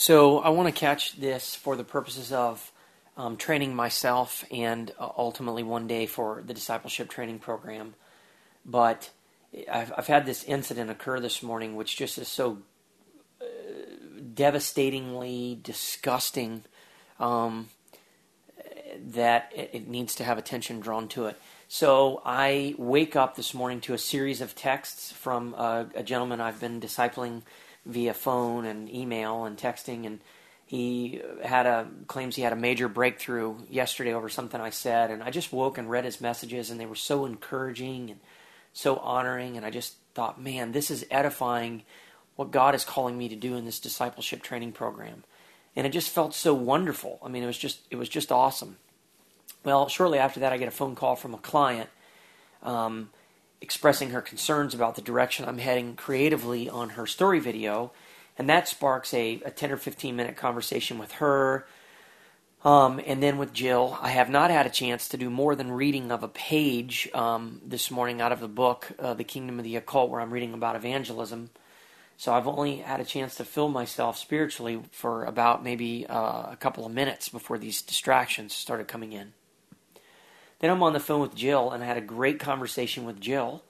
So I want to catch this for the purposes of training myself and ultimately one day for the discipleship training program. But I've had this incident occur this morning, which just is so devastatingly disgusting that it needs to have attention drawn to it. So I wake up this morning to a series of texts from a gentleman I've been discipling via phone and email and texting, and he claims he had a major breakthrough yesterday over something I said, and I just woke and read his messages, and they were so encouraging and so honoring, and I just thought, man, this is edifying what God is calling me to do in this discipleship training program. And it just felt so wonderful. I mean, it was just awesome. Well, shortly after that, I get a phone call from a client expressing her concerns about the direction I'm heading creatively on her story video, and that sparks a 10 or 15-minute conversation with her. And then with Jill, I have not had a chance to do more than reading of a page this morning out of the book, The Kingdom of the Occult, where I'm reading about evangelism. So I've only had a chance to fill myself spiritually for about maybe a couple of minutes before these distractions started coming in. Then I'm on the phone with Jill, and I had a great conversation with Jill,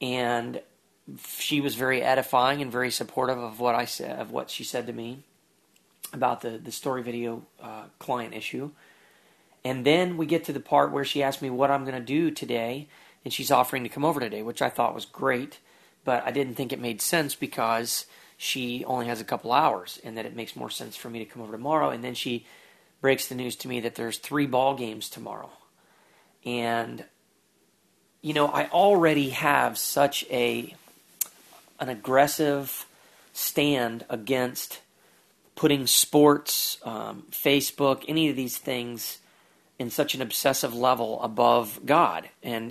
and she was very edifying and very supportive of what I said, of what she said to me about the story video client issue. And then we get to the part where she asked me what I'm going to do today, and she's offering to come over today, which I thought was great, but I didn't think it made sense because she only has a couple hours, and that it makes more sense for me to come over tomorrow. And then she breaks the news to me that there's 3 ball games tomorrow. And, you know, I already have such an aggressive stand against putting sports, Facebook, any of these things in such an obsessive level above God and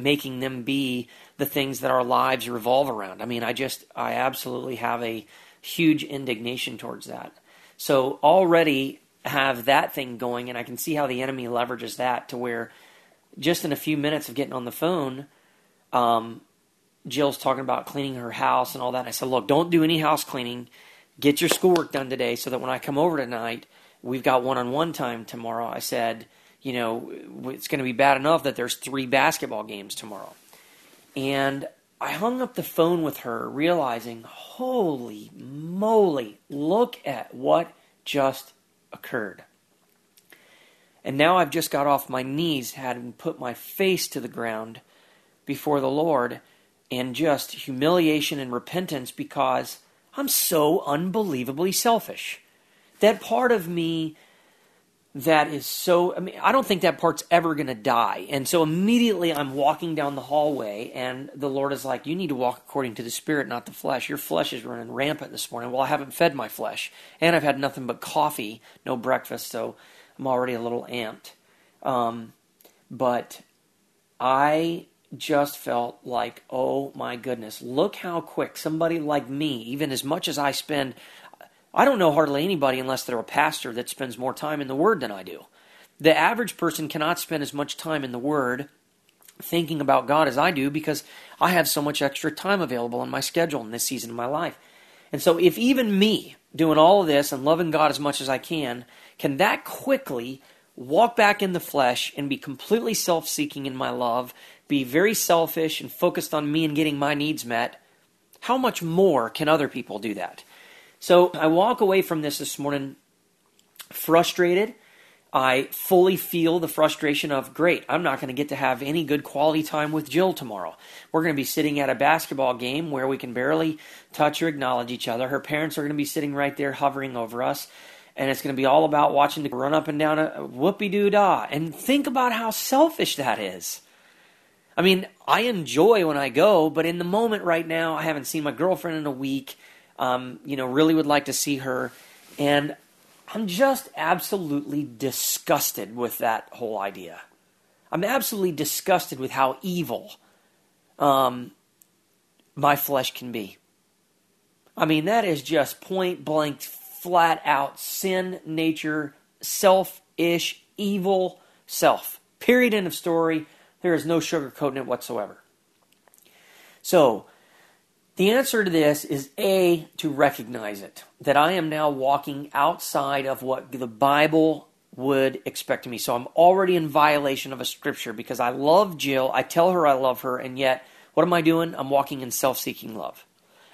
making them be the things that our lives revolve around. I mean, I absolutely have a huge indignation towards that. So already have that thing going, and I can see how the enemy leverages that to where just in a few minutes of getting on the phone, Jill's talking about cleaning her house and all that. And I said, look, don't do any house cleaning. Get your schoolwork done today so that when I come over tonight, we've got one-on-one time tomorrow. I said, you know, it's going to be bad enough that there's 3 basketball games tomorrow. And I hung up the phone with her realizing, holy moly, look at what just occurred. And now I've just got off my knees, had put my face to the ground before the Lord, and just humiliation and repentance because I'm so unbelievably selfish. That part of me that is so, I mean, I don't think that part's ever going to die. And so immediately I'm walking down the hallway, and the Lord is like, you need to walk according to the Spirit, not the flesh. Your flesh is running rampant this morning. Well, I haven't fed my flesh, and I've had nothing but coffee, no breakfast, so I'm already a little amped, but I just felt like, oh my goodness, look how quick somebody like me, even as much as I spend, I don't know hardly anybody unless they're a pastor that spends more time in the Word than I do. The average person cannot spend as much time in the Word thinking about God as I do because I have so much extra time available on my schedule in this season of my life. And so if even me, doing all of this and loving God as much as I can that quickly walk back in the flesh and be completely self-seeking in my love, be very selfish and focused on me and getting my needs met, how much more can other people do that? So I walk away from this morning frustrated. I fully feel the frustration of, great, I'm not going to get to have any good quality time with Jill tomorrow. We're going to be sitting at a basketball game where we can barely touch or acknowledge each other. Her parents are going to be sitting right there hovering over us, and it's going to be all about watching the run up and down a whoopee-doo-dah. And think about how selfish that is. I mean, I enjoy when I go, but in the moment right now, I haven't seen my girlfriend in a week. You know, really would like to see her, and I'm just absolutely disgusted with that whole idea. I'm absolutely disgusted with how evil my flesh can be. I mean, that is just point blank, flat out sin, nature, selfish, evil self. Period, end of story. There is no sugarcoating it whatsoever. So The answer to this is A, to recognize it, that I am now walking outside of what the Bible would expect of me. So I'm already in violation of a scripture because I love Jill, I tell her I love her, and yet what am I doing? I'm walking in self-seeking love.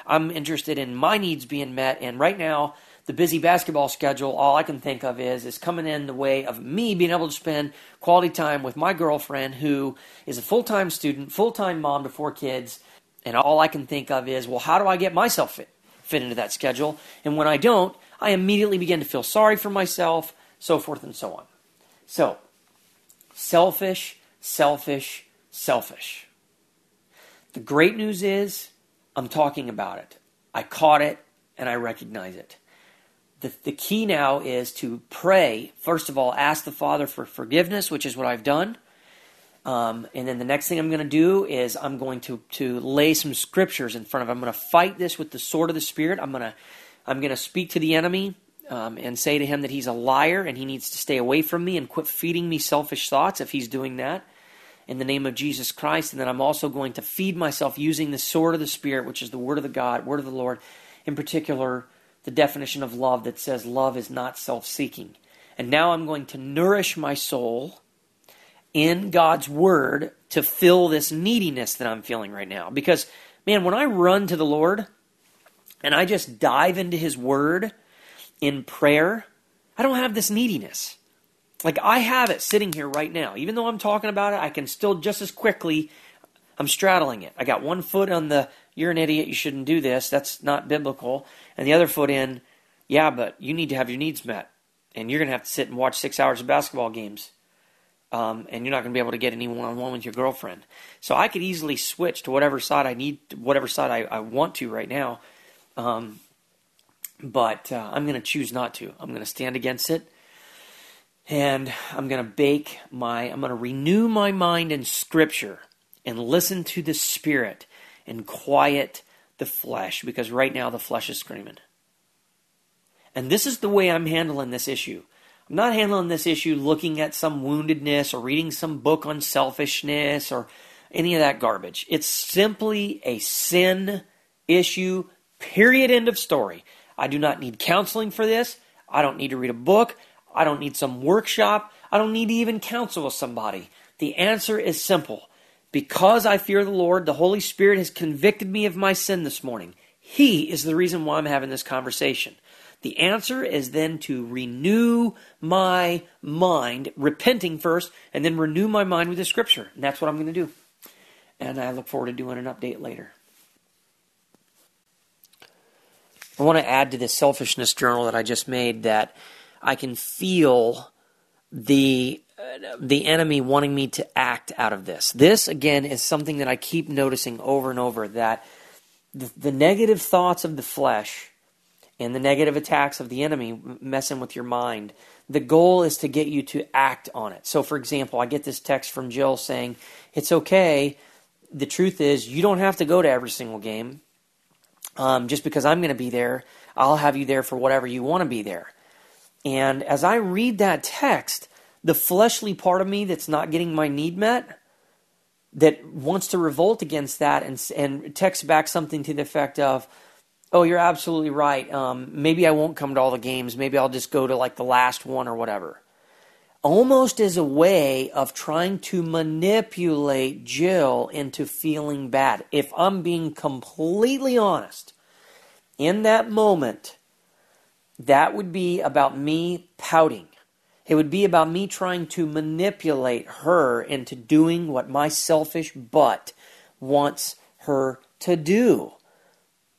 I'm interested in my needs being met, and right now, the busy basketball schedule, all I can think of is coming in the way of me being able to spend quality time with my girlfriend who is a full-time student, full-time mom to 4 kids, and all I can think of is, well, how do I get myself fit into that schedule? And when I don't, I immediately begin to feel sorry for myself, so forth and so on. So, selfish, selfish, selfish. The great news is, I'm talking about it. I caught it, and I recognize it. The key now is to pray. First of all, ask the Father for forgiveness, which is what I've done. And then the next thing I'm going to do is I'm going to lay some scriptures in front of him. I'm going to fight this with the sword of the Spirit. I'm going to speak to the enemy and say to him that he's a liar and he needs to stay away from me and quit feeding me selfish thoughts if he's doing that in the name of Jesus Christ. And then I'm also going to feed myself using the sword of the Spirit, which is the word of word of the Lord, in particular the definition of love that says love is not self-seeking. And now I'm going to nourish my soul in God's word to fill this neediness that I'm feeling right now. Because, man, when I run to the Lord and I just dive into his word in prayer, I don't have this neediness. Like, I have it sitting here right now. Even though I'm talking about it, I can still just as quickly, I'm straddling it. I got one foot on the, you're an idiot, you shouldn't do this, that's not biblical. And the other foot in, yeah, but you need to have your needs met. And you're going to have to sit and watch 6 hours of basketball games. And you're not going to be able to get any one-on-one with your girlfriend. So I could easily switch to whatever side I need, whatever side I want to right now. But I'm going to choose not to. I'm going to stand against it. And I'm going to I'm going to renew my mind in Scripture and listen to the Spirit and quiet the flesh, because right now the flesh is screaming. And this is the way I'm handling this issue. I'm not handling this issue looking at some woundedness or reading some book on selfishness or any of that garbage. It's simply a sin issue, period, end of story. I do not need counseling for this. I don't need to read a book. I don't need some workshop. I don't need to even counsel with somebody. The answer is simple. Because I fear the Lord, the Holy Spirit has convicted me of my sin this morning. He is the reason why I'm having this conversation. The answer is then to renew my mind, repenting first, and then renew my mind with the Scripture. And that's what I'm going to do. And I look forward to doing an update later. I want to add to this selfishness journal that I just made that I can feel the enemy wanting me to act out of this. This, again, is something that I keep noticing over and over, that the negative thoughts of the flesh and the negative attacks of the enemy messing with your mind, the goal is to get you to act on it. So, for example, I get this text from Jill saying, it's okay, the truth is you don't have to go to every single game. Just because I'm going to be there, I'll have you there for whatever you want to be there. And as I read that text, the fleshly part of me that's not getting my need met, that wants to revolt against that and texts back something to the effect of, oh, you're absolutely right. Maybe I won't come to all the games. Maybe I'll just go to like the last one or whatever. Almost as a way of trying to manipulate Jill into feeling bad. If I'm being completely honest, in that moment, that would be about me pouting. It would be about me trying to manipulate her into doing what my selfish butt wants her to do.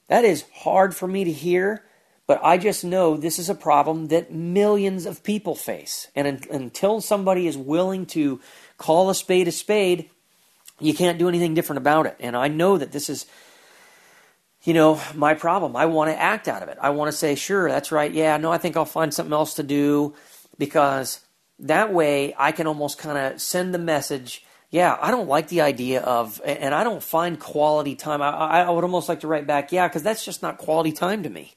That is hard for me to hear, but I just know this is a problem that millions of people face. And until somebody is willing to call a spade, you can't do anything different about it. And I know that this is, my problem. I want to act out of it. I want to say, sure, that's right. Yeah, no, I think I'll find something else to do. Because that way I can almost kind of send the message, yeah, I don't like the idea of, and I don't find quality time. I would almost like to write back, yeah, because that's just not quality time to me.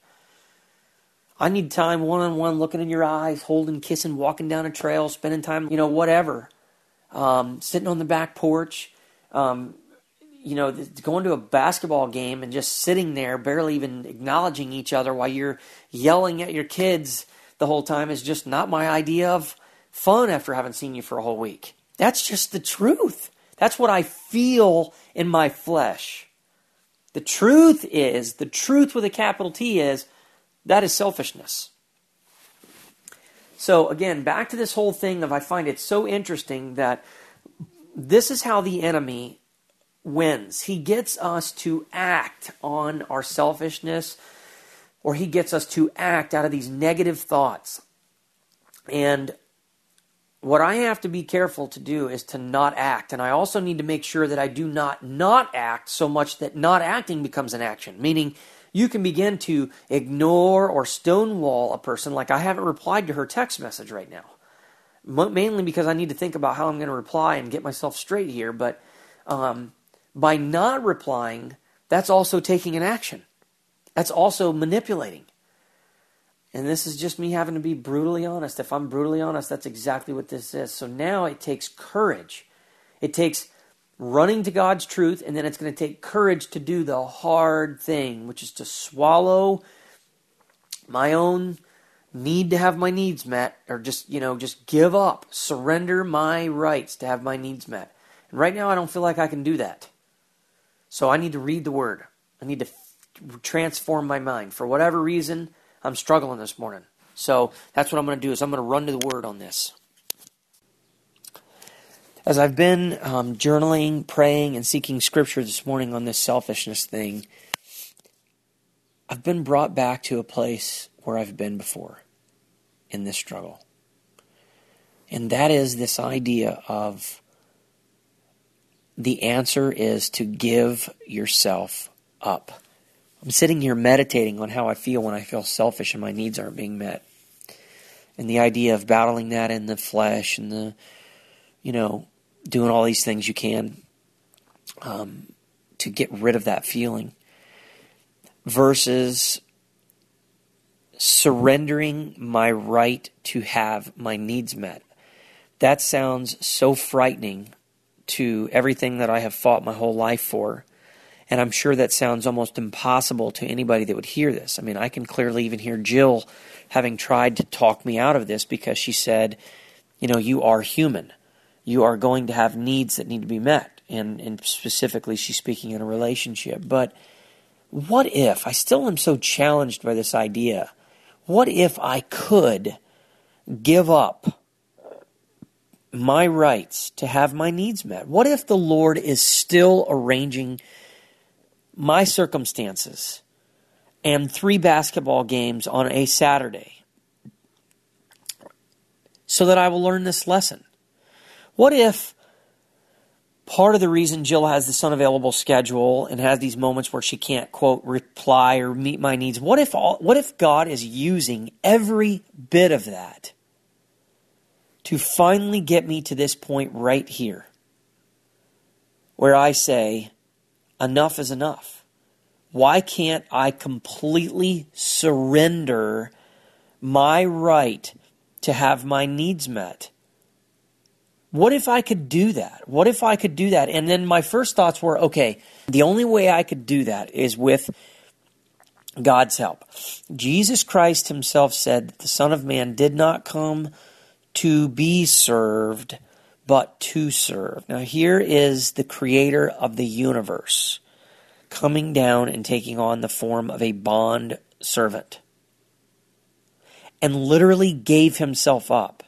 I need time one-on-one, looking in your eyes, holding, kissing, walking down a trail, spending time, whatever. Sitting on the back porch, you know, going to a basketball game and just sitting there, barely even acknowledging each other while you're yelling at your kids the whole time is just not my idea of fun after having seen you for a whole week. That's just the truth. That's what I feel in my flesh. The truth with a capital T is, that is selfishness. So again, back to this whole thing of I find it so interesting that this is how the enemy wins. He gets us to act on our selfishness, or he gets us to act out of these negative thoughts. And what I have to be careful to do is to not act. And I also need to make sure that I do not act so much that not acting becomes an action. Meaning, you can begin to ignore or stonewall a person. Like, I haven't replied to her text message right now. Mainly because I need to think about how I'm going to reply and get myself straight here. But by not replying, that's also taking an action. That's also manipulating. And this is just me having to be brutally honest. If I'm brutally honest, that's exactly what this is. So now it takes courage. It takes running to God's truth, and then it's going to take courage to do the hard thing, which is to swallow my own need to have my needs met, or just give up, surrender my rights to have my needs met. And right now I don't feel like I can do that. So I need to read the Word. I need to transform my mind. For whatever reason, I'm struggling this morning. So that's what I'm going to do is I'm going to run to the Word on this. As I've been journaling, praying, and seeking Scripture this morning on this selfishness thing, I've been brought back to a place where I've been before in this struggle. And that is this idea of the answer is to give yourself up. I'm sitting here meditating on how I feel when I feel selfish and my needs aren't being met. And the idea of battling that in the flesh and doing all these things you can to get rid of that feeling versus surrendering my right to have my needs met. That sounds so frightening to everything that I have fought my whole life for. And I'm sure that sounds almost impossible to anybody that would hear this. I mean, I can clearly even hear Jill having tried to talk me out of this because she said, you are human. You are going to have needs that need to be met. And specifically, she's speaking in a relationship. But what if, I still am so challenged by this idea, what if I could give up my rights to have my needs met? What if the Lord is still arranging my circumstances and 3 basketball games on a Saturday so that I will learn this lesson? What if part of the reason Jill has this unavailable schedule and has these moments where she can't, quote, reply or meet my needs, what if God is using every bit of that to finally get me to this point right here where I say, enough is enough. Why can't I completely surrender my right to have my needs met? What if I could do that? What if I could do that? And then my first thoughts were, okay, the only way I could do that is with God's help. Jesus Christ himself said that the Son of Man did not come to be served, but to serve. Now here is the creator of the universe coming down and taking on the form of a bond servant and literally gave himself up.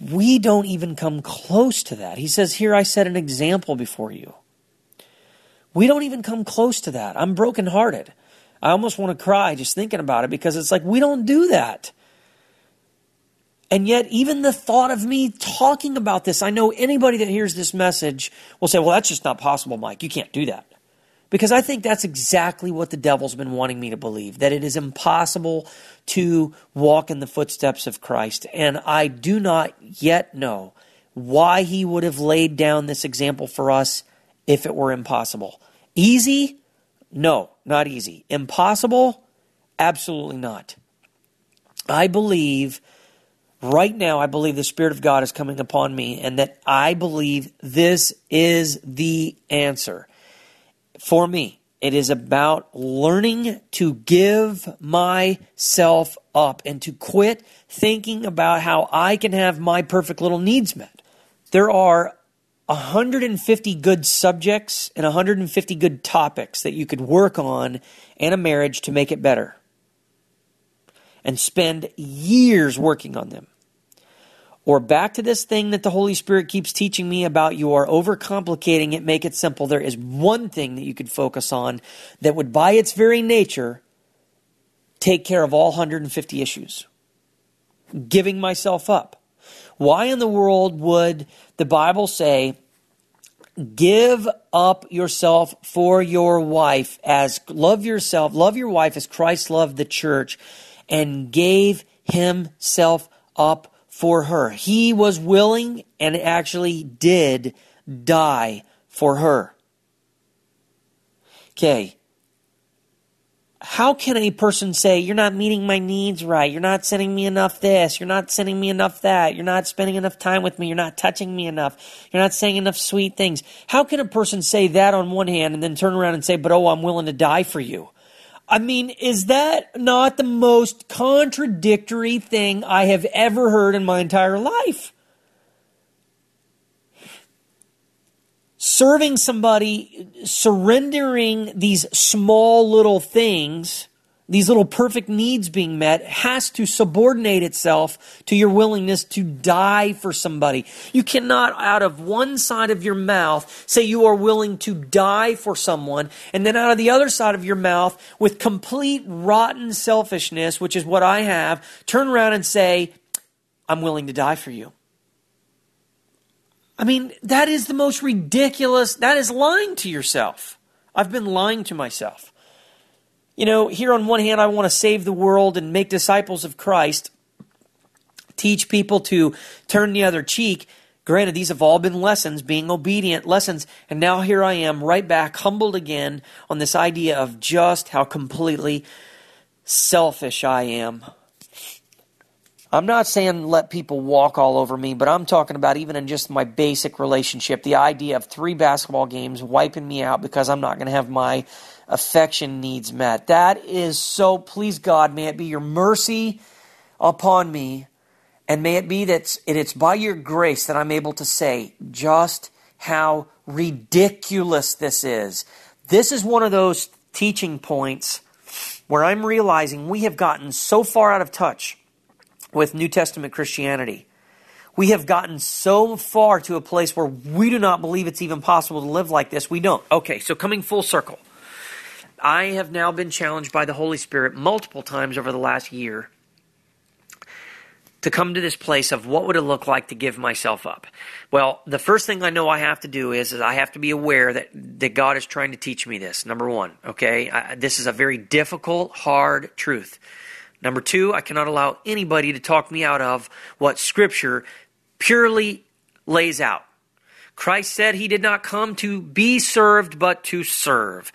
We don't even come close to that. He says, here I set an example before you. We don't even come close to that. I'm brokenhearted. I almost want to cry just thinking about it because it's like we don't do that. And yet, even the thought of me talking about this, I know anybody that hears this message will say, well, that's just not possible, Mike. You can't do that. Because I think that's exactly what the devil's been wanting me to believe, that it is impossible to walk in the footsteps of Christ. And I do not yet know why he would have laid down this example for us if it were impossible. Easy? No, not easy. Impossible? Absolutely not. Right now, I believe the Spirit of God is coming upon me and that I believe this is the answer. for me, it is about learning to give myself up and to quit thinking about how I can have my perfect little needs met. There are 150 good subjects and 150 good topics that you could work on in a marriage to make it better, and spend years working on them. Or back to this thing that the Holy Spirit keeps teaching me about: you are overcomplicating it, make it simple. There is one thing that you could focus on that would, by its very nature, take care of all 150 issues. Giving myself up. Why in the world would the Bible say, give up yourself for your wife, as love yourself, love your wife as Christ loved the church and gave himself up for her? He was willing and actually did die for her. Okay. How can a person say, you're not meeting my needs right, you're not sending me enough this, you're not sending me enough that, you're not spending enough time with me, you're not touching me enough, you're not saying enough sweet things? How can a person say that on one hand and then turn around and say, but oh, I'm willing to die for you? I mean, is that not the most contradictory thing I have ever heard in my entire life? Serving somebody, surrendering these small little things, these little perfect needs being met, has to subordinate itself to your willingness to die for somebody. You cannot, out of one side of your mouth, say you are willing to die for someone, and then out of the other side of your mouth, with complete rotten selfishness, which is what I have, turn around and say, I'm willing to die for you. I mean, that is the most ridiculous. That is lying to yourself. I've been lying to myself. You know, here on one hand, I want to save the world and make disciples of Christ, teach people to turn the other cheek. Granted, these have all been lessons, being obedient lessons. And now here I am, right back, humbled again on this idea of just how completely selfish I am. I'm not saying let people walk all over me, but I'm talking about even in just my basic relationship, the idea of 3 basketball games wiping me out because I'm not going to have my affection needs met. That is so, please God, may it be your mercy upon me, and may it be that it's by your grace that I'm able to say just how ridiculous this is. This is one of those teaching points where I'm realizing we have gotten so far out of touch with New Testament Christianity. We have gotten so far to a place where we do not believe it's even possible to live like this. We don't. Okay, so coming full circle, I have now been challenged by the Holy Spirit multiple times over the last year to come to this place of what would it look like to give myself up. Well, the first thing I know I have to do is I have to be aware that God is trying to teach me this, number one. Okay, this is a very difficult, hard truth. Number 2, I cannot allow anybody to talk me out of what Scripture purely lays out. Christ said he did not come to be served, but to serve.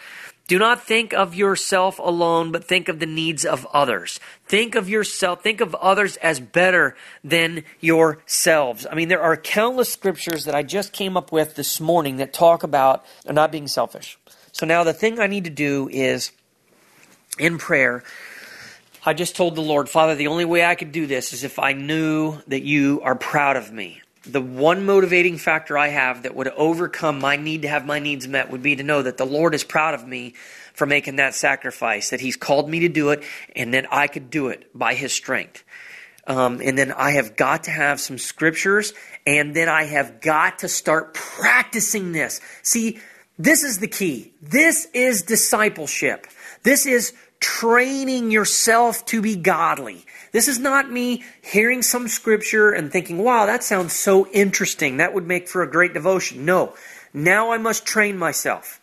Do not think of yourself alone, but think of the needs of others. Think of yourself, think of others as better than yourselves. I mean, there are countless scriptures that I just came up with this morning that talk about not being selfish. So now the thing I need to do is, in prayer, I just told the Lord, Father, the only way I could do this is if I knew that you are proud of me. The one motivating factor I have that would overcome my need to have my needs met would be to know that the Lord is proud of me for making that sacrifice, that he's called me to do it, and that I could do it by his strength. And then I have got to have some scriptures, and then I have got to start practicing this. See, this is the key. This is discipleship. This is training yourself to be godly. This is not me hearing some scripture and thinking, wow, that sounds so interesting. That would make for a great devotion. No, now I must train myself.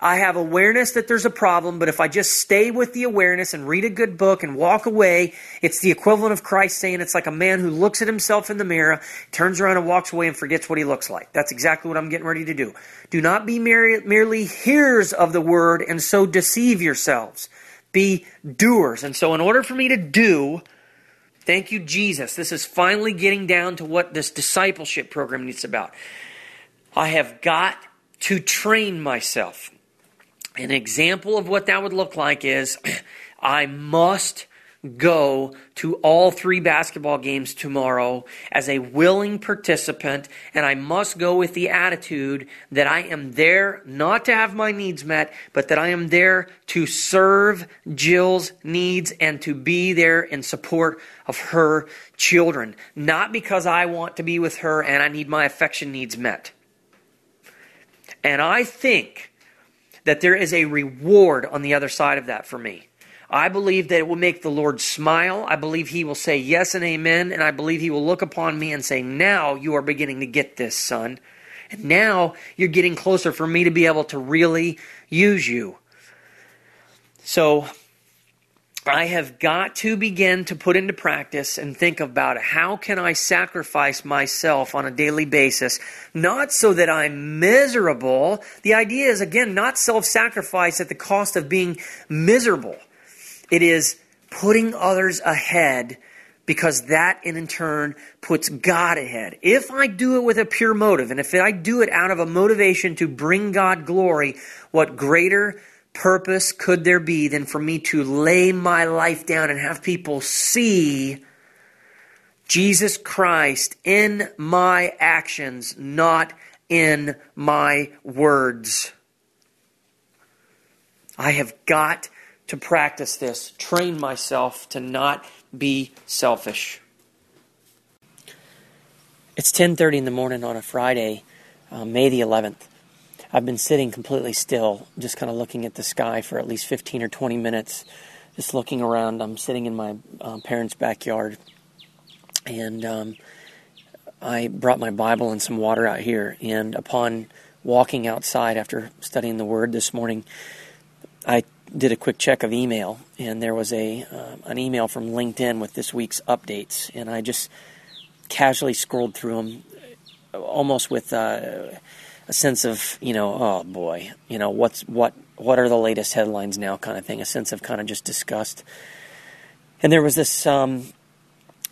I have awareness that there's a problem, but if I just stay with the awareness and read a good book and walk away, it's the equivalent of Christ saying it's like a man who looks at himself in the mirror, turns around and walks away and forgets what he looks like. That's exactly what I'm getting ready to do. Do not be merely hearers of the word and so deceive yourselves. Be doers. And so in order for me to do, thank you, Jesus, this is finally getting down to what this discipleship program needs about. I have got to train myself. An example of what that would look like is I must go to all 3 basketball games tomorrow as a willing participant, and I must go with the attitude that I am there not to have my needs met, but that I am there to serve Jill's needs and to be there in support of her children. Not because I want to be with her and I need my affection needs met. And I think that there is a reward on the other side of that for me. I believe that it will make the Lord smile. I believe He will say yes and amen. And I believe He will look upon me and say, now you are beginning to get this, son. And now you're getting closer for me to be able to really use you. So I have got to begin to put into practice and think about how can I sacrifice myself on a daily basis, not so that I'm miserable. The idea is, again, not self-sacrifice at the cost of being miserable. It is putting others ahead because that in turn puts God ahead. If I do it with a pure motive, and if I do it out of a motivation to bring God glory, what greater purpose could there be than for me to lay my life down and have people see Jesus Christ in my actions, not in my words? I have got to practice this, train myself to not be selfish. It's 10:30 in the morning on a Friday, May the 11th. I've been sitting completely still, just kind of looking at the sky for at least 15 or 20 minutes, just looking around. I'm sitting in my parents' backyard, and I brought my Bible and some water out here. And upon walking outside after studying the Word this morning, I did a quick check of email, and there was an email from LinkedIn with this week's updates, and I just casually scrolled through them, almost with a sense of, oh boy, what are the latest headlines now, kind of thing, a sense of kind of just disgust. And there was this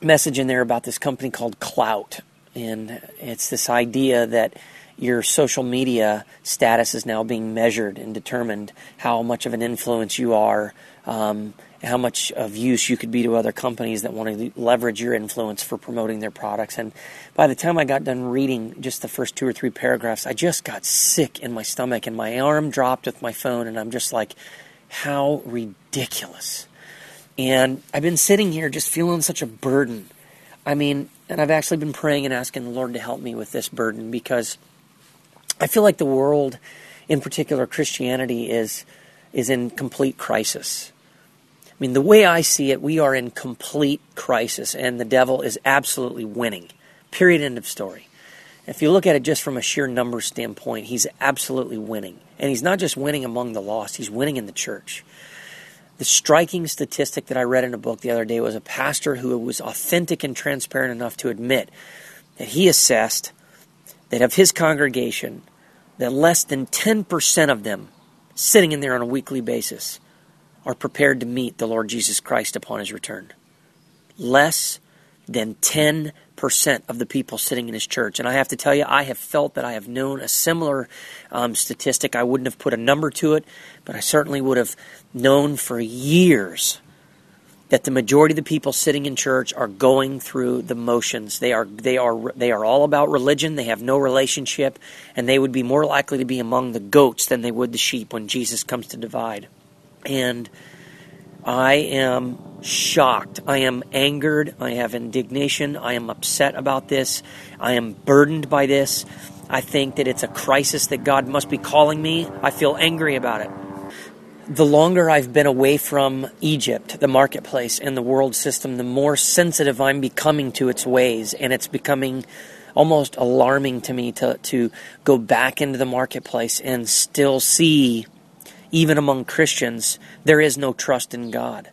message in there about this company called Clout, and it's this idea that your social media status is now being measured and determined how much of an influence you are, how much of use you could be to other companies that want to leverage your influence for promoting their products. And by the time I got done reading just the first 2 or 3 paragraphs, I just got sick in my stomach and my arm dropped with my phone, and I'm just like, how ridiculous. And I've been sitting here just feeling such a burden. And I've actually been praying and asking the Lord to help me with this burden, because I feel like the world, in particular Christianity, is in complete crisis. I mean, the way I see it, we are in complete crisis, and the devil is absolutely winning. Period, end of story. If you look at it just from a sheer numbers standpoint, he's absolutely winning. And he's not just winning among the lost, he's winning in the church. The striking statistic that I read in a book the other day was a pastor who was authentic and transparent enough to admit that he assessed that of his congregation, that less than 10% of them sitting in there on a weekly basis are prepared to meet the Lord Jesus Christ upon His return. Less than 10% of the people sitting in His church. And I have to tell you, I have felt that I have known a similar statistic. I wouldn't have put a number to it, but I certainly would have known for years that the majority of the people sitting in church are going through the motions. They are all about religion. They have no relationship, and they would be more likely to be among the goats than they would the sheep when Jesus comes to divide. And I am shocked. I am angered. I have indignation. I am upset about this. I am burdened by this. I think that it's a crisis that God must be calling me. I feel angry about it. The longer I've been away from Egypt, the marketplace, and the world system, the more sensitive I'm becoming to its ways. And it's becoming almost alarming to me to go back into the marketplace and still see, even among Christians, there is no trust in God.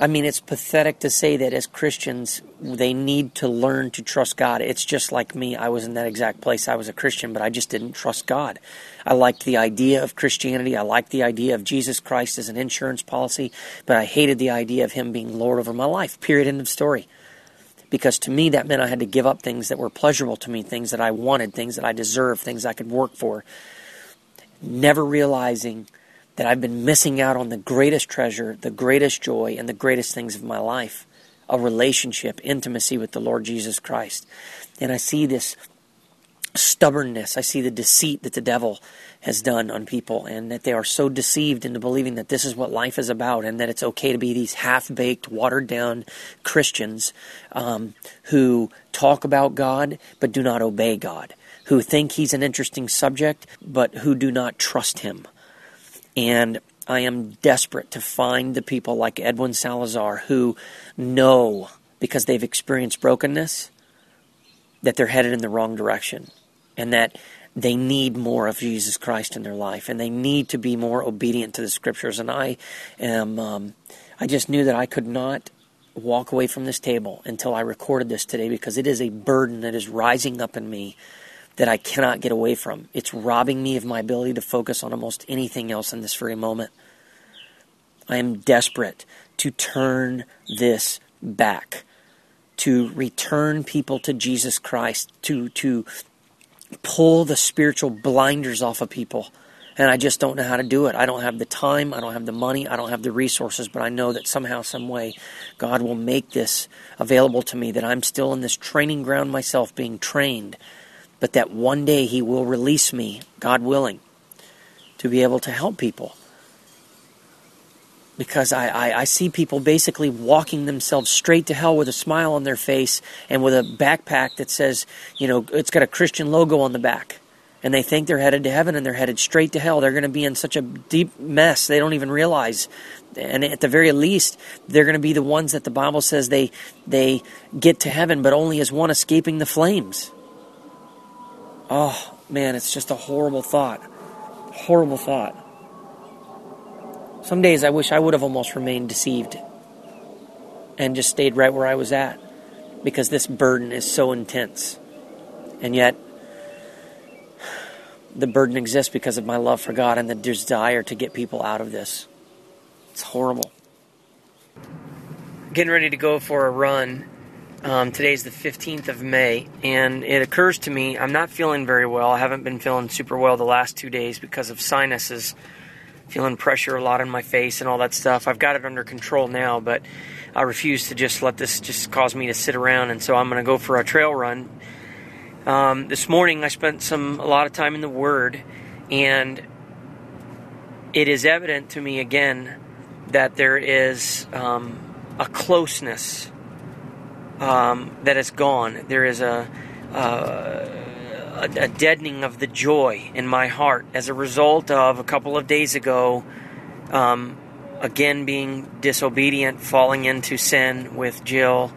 I mean, it's pathetic to say that as Christians, they need to learn to trust God. It's just like me. I was in that exact place. I was a Christian, but I just didn't trust God. I liked the idea of Christianity. I liked the idea of Jesus Christ as an insurance policy, but I hated the idea of Him being Lord over my life. Period, end of story. Because to me, that meant I had to give up things that were pleasurable to me, things that I wanted, things that I deserved, things I could work for. Never realizing that I've been missing out on the greatest treasure, the greatest joy, and the greatest things of my life, a relationship, intimacy with the Lord Jesus Christ. And I see this stubbornness. I see the deceit that the devil has done on people, and that they are so deceived into believing that this is what life is about, and that it's okay to be these half-baked, watered-down Christians who talk about God but do not obey God, who think he's an interesting subject but who do not trust him. And I am desperate to find the people like Edwin Salazar who know, because they've experienced brokenness, that they're headed in the wrong direction, and that they need more of Jesus Christ in their life, and they need to be more obedient to the Scriptures. And I am, I just knew that I could not walk away from this table until I recorded this today, because it is a burden that is rising up in me that I cannot get away from. It's robbing me of my ability to focus on almost anything else in this very moment. I am desperate to turn this back, to return people to Jesus Christ, to pull the spiritual blinders off of people. And I just don't know how to do it. I don't have the time, I don't have the money, I don't have the resources, but I know that somehow, some way, God will make this available to me, that I'm still in this training ground myself, being trained, but that one day he will release me, God willing, to be able to help people. Because I see people basically walking themselves straight to hell with a smile on their face and with a backpack that says, you know, it's got a Christian logo on the back. And they think they're headed to heaven, and they're headed straight to hell. They're going to be in such a deep mess they don't even realize. And at the very least, they're going to be the ones that the Bible says they get to heaven, but only as one escaping the flames. Oh, man, it's just a horrible thought. Horrible thought. Some days I wish I would have almost remained deceived and just stayed right where I was at, because this burden is so intense. And yet, the burden exists because of my love for God and the desire to get people out of this. It's horrible. Getting ready to go for a run. Today's the 15th of May, and it occurs to me I'm not feeling very well. I haven't been feeling super well the last 2 days because of sinuses. Feeling pressure a lot in my face and all that stuff. I've got it under control now, but I refuse to just let this just cause me to sit around, and so I'm going to go for a trail run. This morning I spent a lot of time in the Word, and it is evident to me again that there is a closeness that is gone. There is a deadening of the joy in my heart as a result of a couple of days ago again being disobedient, falling into sin with Jill,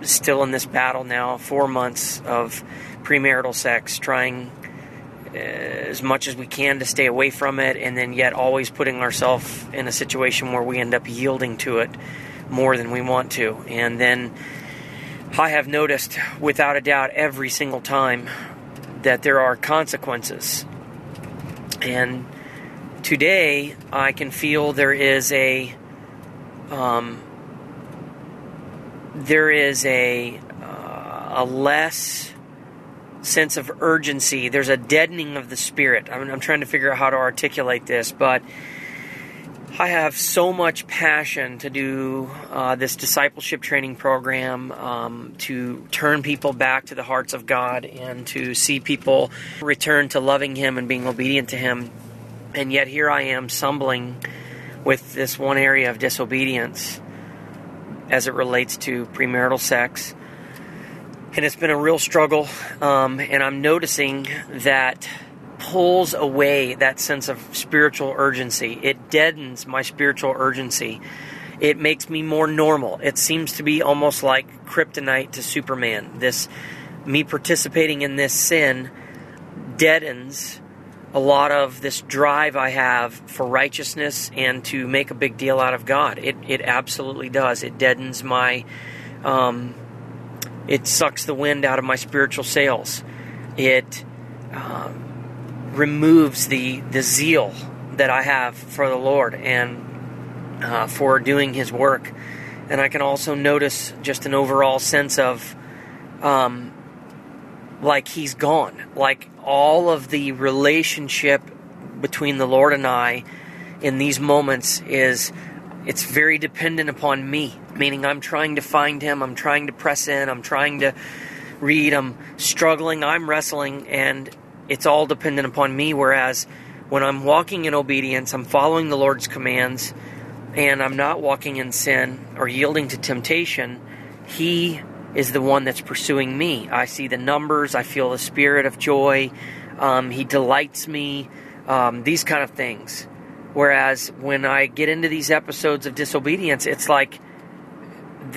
still in this battle now, 4 months of premarital sex, trying as much as we can to stay away from it, and then yet always putting ourselves in a situation where we end up yielding to it more than we want to. And then I have noticed, without a doubt, every single time that there are consequences. And today, I can feel there is a less sense of urgency. There's a deadening of the spirit. I'm trying to figure out how to articulate this, but I have so much passion to do this discipleship training program, to turn people back to the hearts of God and to see people return to loving Him and being obedient to Him. And yet here I am stumbling with this one area of disobedience as it relates to premarital sex. And it's been a real struggle, and I'm noticing that pulls away that sense of spiritual urgency. It deadens my spiritual urgency. It makes me more normal. It seems to be almost like kryptonite to Superman. This, me participating in this sin, deadens a lot of this drive I have for righteousness and to make a big deal out of God. It absolutely does. It deadens my, it sucks the wind out of my spiritual sails. It removes the zeal that I have for the Lord and for doing His work. And I can also notice just an overall sense of like He's gone. Like all of the relationship between the Lord and I in these moments is it's very dependent upon me, meaning I'm trying to find Him, I'm trying to press in, I'm trying to read, I'm struggling, I'm wrestling, and it's all dependent upon me. Whereas when I'm walking in obedience, I'm following the Lord's commands, and I'm not walking in sin or yielding to temptation, He is the one that's pursuing me. I see the numbers, I feel the spirit of joy, He delights me, these kind of things. Whereas when I get into these episodes of disobedience, it's like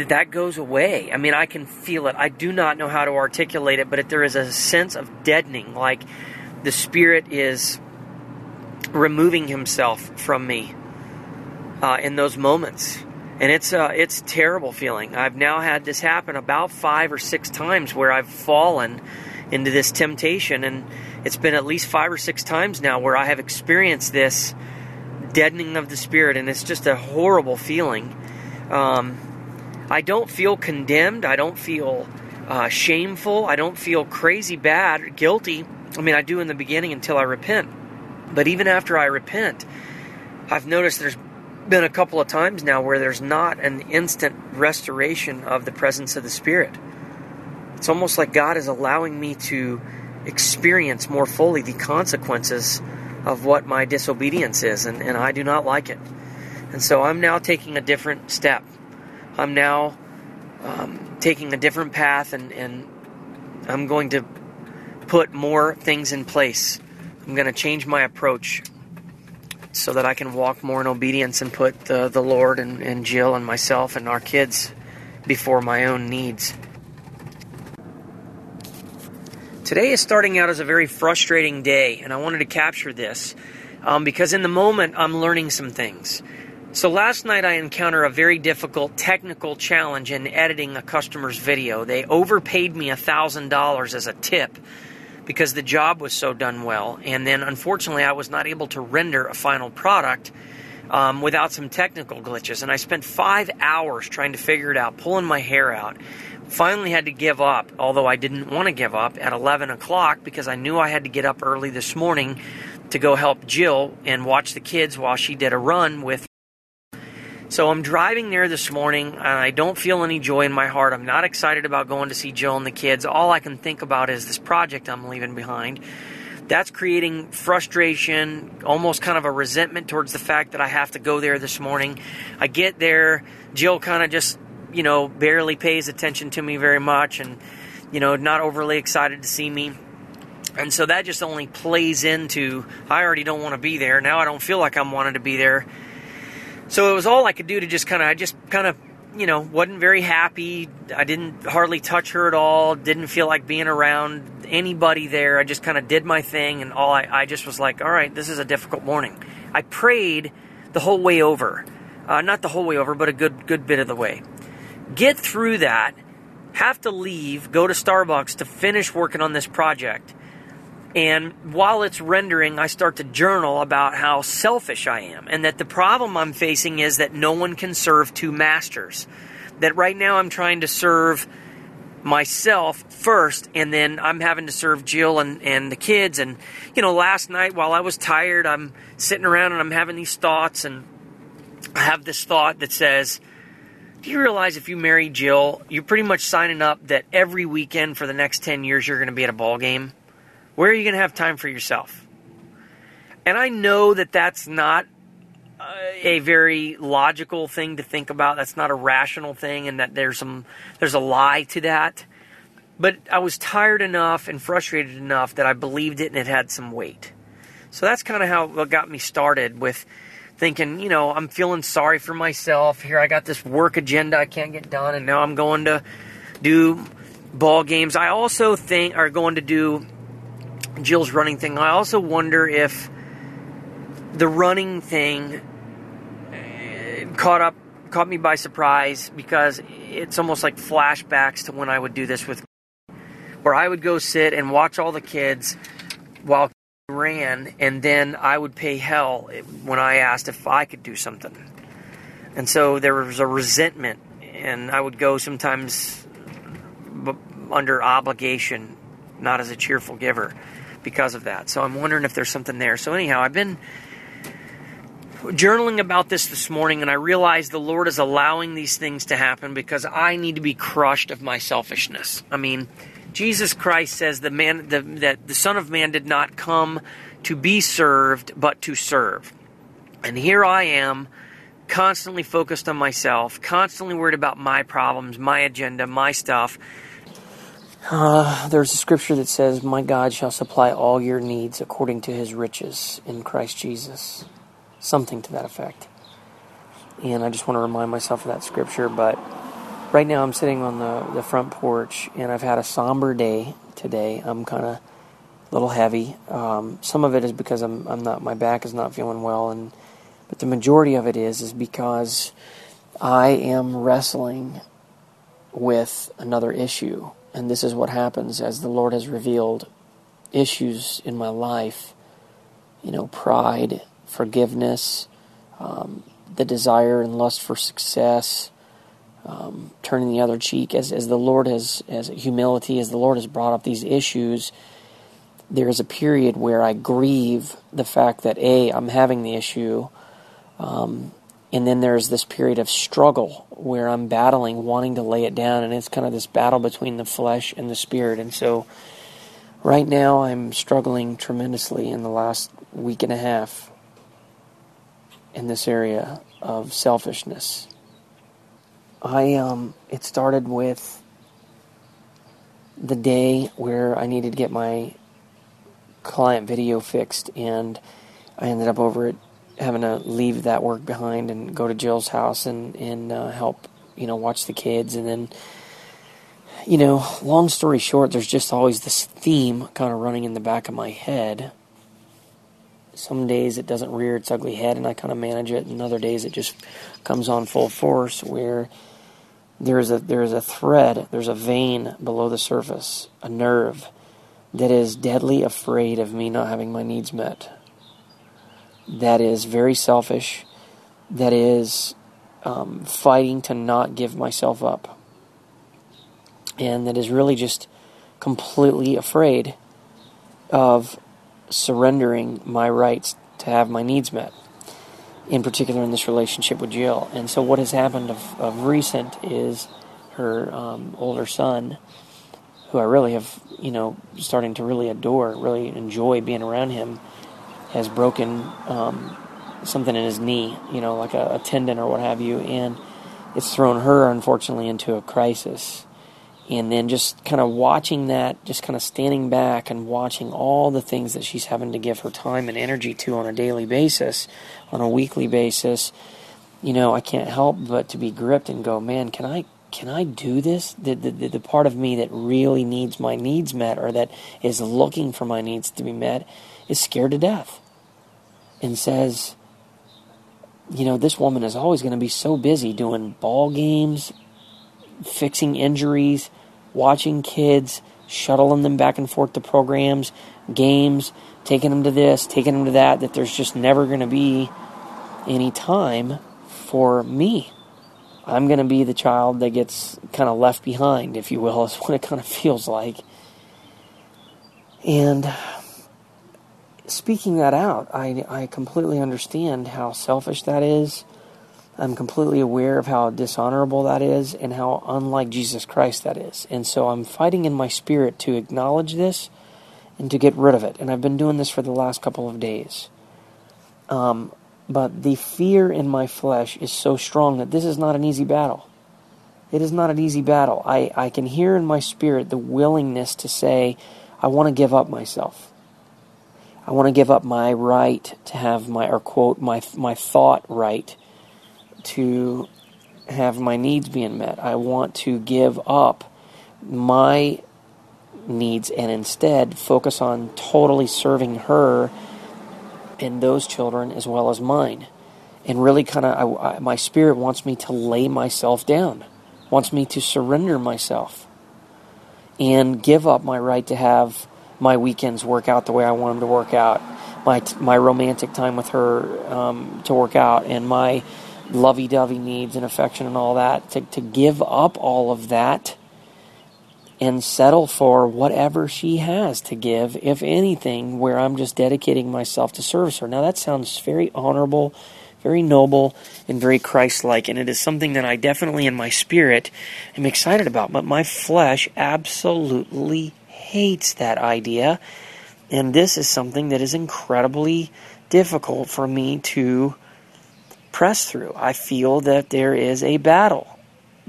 that goes away. I mean, I can feel it. I do not know how to articulate it, but there is a sense of deadening, like the spirit is removing himself from me in those moments. And it's a terrible feeling. I've now had this happen about 5 or 6 times where I've fallen into this temptation, and it's been at least 5 or 6 times now where I have experienced this deadening of the spirit, and it's just a horrible feeling. I don't feel condemned. I don't feel shameful. I don't feel crazy bad or guilty. I mean, I do in the beginning until I repent. But even after I repent, I've noticed there's been a couple of times now where there's not an instant restoration of the presence of the Spirit. It's almost like God is allowing me to experience more fully the consequences of what my disobedience is, and I do not like it. And so I'm now taking a different step. I'm now taking a different path, and I'm going to put more things in place. I'm going to change my approach so that I can walk more in obedience and put the Lord and Jill and myself and our kids before my own needs. Today is starting out as a very frustrating day, and I wanted to capture this because in the moment I'm learning some things. So last night I encountered a very difficult technical challenge in editing a customer's video. They overpaid me $1,000 as a tip because the job was so done well. And then unfortunately I was not able to render a final product without some technical glitches. And I spent 5 hours trying to figure it out, pulling my hair out. Finally had to give up, although I didn't want to give up, at 11 o'clock because I knew I had to get up early this morning to go help Jill and watch the kids while she did a run with. So I'm driving there this morning, and I don't feel any joy in my heart. I'm not excited about going to see Jill and the kids. All I can think about is this project I'm leaving behind. That's creating frustration, almost kind of a resentment towards the fact that I have to go there this morning. I get there. Jill kind of just, barely pays attention to me very much and, not overly excited to see me. And so that just only plays into I already don't want to be there. Now I don't feel like I'm wanted to be there. So it was all I could do to just kind of, wasn't very happy. I didn't hardly touch her at all. Didn't feel like being around anybody there. I just kind of did my thing, and I just was like, all right, this is a difficult morning. I prayed the whole way over. Not the whole way over, but a good bit of the way. Get through that, have to leave, go to Starbucks to finish working on this project. And while it's rendering, I start to journal about how selfish I am and that the problem I'm facing is that no one can serve two masters. That right now I'm trying to serve myself first, and then I'm having to serve Jill and the kids. And, last night while I was tired, I'm sitting around and I'm having these thoughts, and I have this thought that says, do you realize if you marry Jill, you're pretty much signing up that every weekend for the next 10 years you're going to be at a ball game? Where are you going to have time for yourself? And I know that that's not a very logical thing to think about. That's not a rational thing, and that there's a lie to that. But I was tired enough and frustrated enough that I believed it, and it had some weight. So that's kind of how what got me started with thinking, I'm feeling sorry for myself. Here I got this work agenda I can't get done, and now I'm going to do ball games. I also think are going to do Jill's running thing. I also wonder if the running thing caught me by surprise, because it's almost like flashbacks to when I would do this with, where I would go sit and watch all the kids while ran, and then I would pay hell when I asked if I could do something. And so there was a resentment, and I would go sometimes under obligation, not as a cheerful giver. because of that. So I'm wondering if there's something there. So anyhow, I've been journaling about this morning, and I realized the Lord is allowing these things to happen because I need to be crushed of my selfishness. I mean, Jesus Christ says that the Son of Man did not come to be served, but to serve. And here I am, constantly focused on myself, constantly worried about my problems, my agenda, my stuff. There's a scripture that says, "My God shall supply all your needs according to his riches in Christ Jesus." Something to that effect. And I just want to remind myself of that scripture, but right now I'm sitting on the front porch, and I've had a somber day today. I'm kind of a little heavy. Some of it is because my back is not feeling well, but the majority of it is because I am wrestling with another issue. And this is what happens as the Lord has revealed issues in my life, pride, forgiveness, the desire and lust for success, turning the other cheek. As the Lord as the Lord has brought up these issues, there is a period where I grieve the fact that I'm having the issue, and then there's this period of struggle where I'm battling, wanting to lay it down, and it's kind of this battle between the flesh and the spirit. And so right now I'm struggling tremendously in the last week and a half in this area of selfishness. It started with the day where I needed to get my client video fixed, and I ended up over it having to leave that work behind and go to Jill's house and help, watch the kids. And then, long story short, there's just always this theme kind of running in the back of my head. Some days it doesn't rear its ugly head and I kind of manage it, and other days it just comes on full force where there is a thread, there's a vein below the surface, a nerve that is deadly afraid of me not having my needs met, that is very selfish, that is fighting to not give myself up, and that is really just completely afraid of surrendering my rights to have my needs met, in particular in this relationship with Jill. And so what has happened of recent is her older son, who I really have, starting to really adore, really enjoy being around him, has broken something in his knee, like a tendon or what have you, and it's thrown her, unfortunately, into a crisis. And then just kind of watching that, just kind of standing back and watching all the things that she's having to give her time and energy to on a daily basis, on a weekly basis, I can't help but to be gripped and go, man, can I do this? The part of me that really needs my needs met, or that is looking for my needs to be met, is scared to death and says, this woman is always going to be so busy doing ball games, fixing injuries, watching kids, shuttling them back and forth to programs, games, taking them to this, taking them to that there's just never going to be any time for me. I'm going to be the child that gets kind of left behind, if you will, is what it kind of feels like. And speaking that out, I completely understand how selfish that is. I'm completely aware of how dishonorable that is and how unlike Jesus Christ that is. And so I'm fighting in my spirit to acknowledge this and to get rid of it. And I've been doing this for the last couple of days. But the fear in my flesh is so strong that this is not an easy battle. It is not an easy battle. I can hear in my spirit the willingness to say, I want to give up myself. I want to give up my right to have my thought right to have my needs being met. I want to give up my needs and instead focus on totally serving her and those children as well as mine. And really kind of, my spirit wants me to lay myself down, wants me to surrender myself and give up my right to have my weekends work out the way I want them to work out, my romantic time with her to work out, and my lovey-dovey needs and affection and all that, to give up all of that and settle for whatever she has to give, if anything, where I'm just dedicating myself to service her. Now, that sounds very honorable, very noble, and very Christ-like, and it is something that I definitely, in my spirit, am excited about. But my flesh absolutely hates that idea, and this is something that is incredibly difficult for me to press through. I feel that there is a battle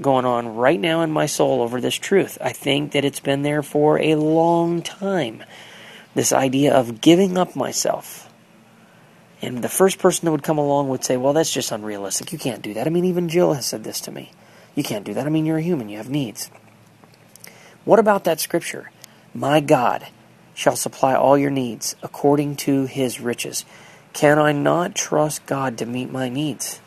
going on right now in my soul over this truth. I think that it's been there for a long time, this idea of giving up myself. And the first person that would come along would say, well, that's just unrealistic. You can't do that. I mean, even Jill has said this to me. You can't do that. I mean, you're a human. You have needs. What about that scripture? My God shall supply all your needs according to his riches. Can I not trust God to meet my needs?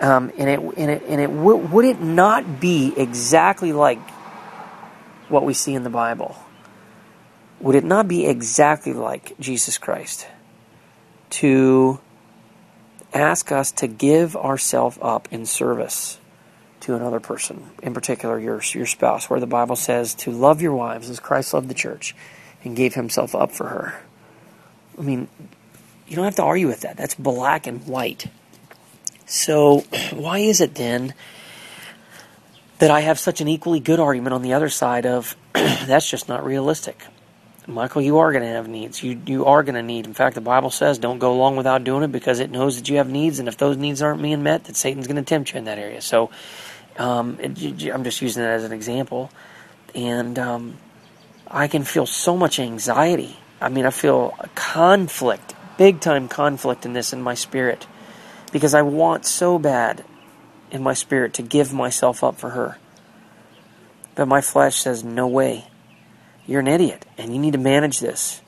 Would it not be exactly like what we see in the Bible? Would it not be exactly like Jesus Christ to ask us to give ourselves up in service to another person, in particular your spouse, where the Bible says to love your wives as Christ loved the church and gave himself up for her? I mean, you don't have to argue with that. That's black and white. So why is it then that I have such an equally good argument on the other side of that's just not realistic? Michael, you are going to have needs. You are going to need. In fact, the Bible says don't go long without doing it because it knows that you have needs, and if those needs aren't being met, that Satan's going to tempt you in that area. So I'm just using that as an example. And I can feel so much anxiety. I mean, I feel a conflict, big-time conflict in this in my spirit, because I want so bad in my spirit to give myself up for her. But my flesh says, no way. You're an idiot, and you need to manage this,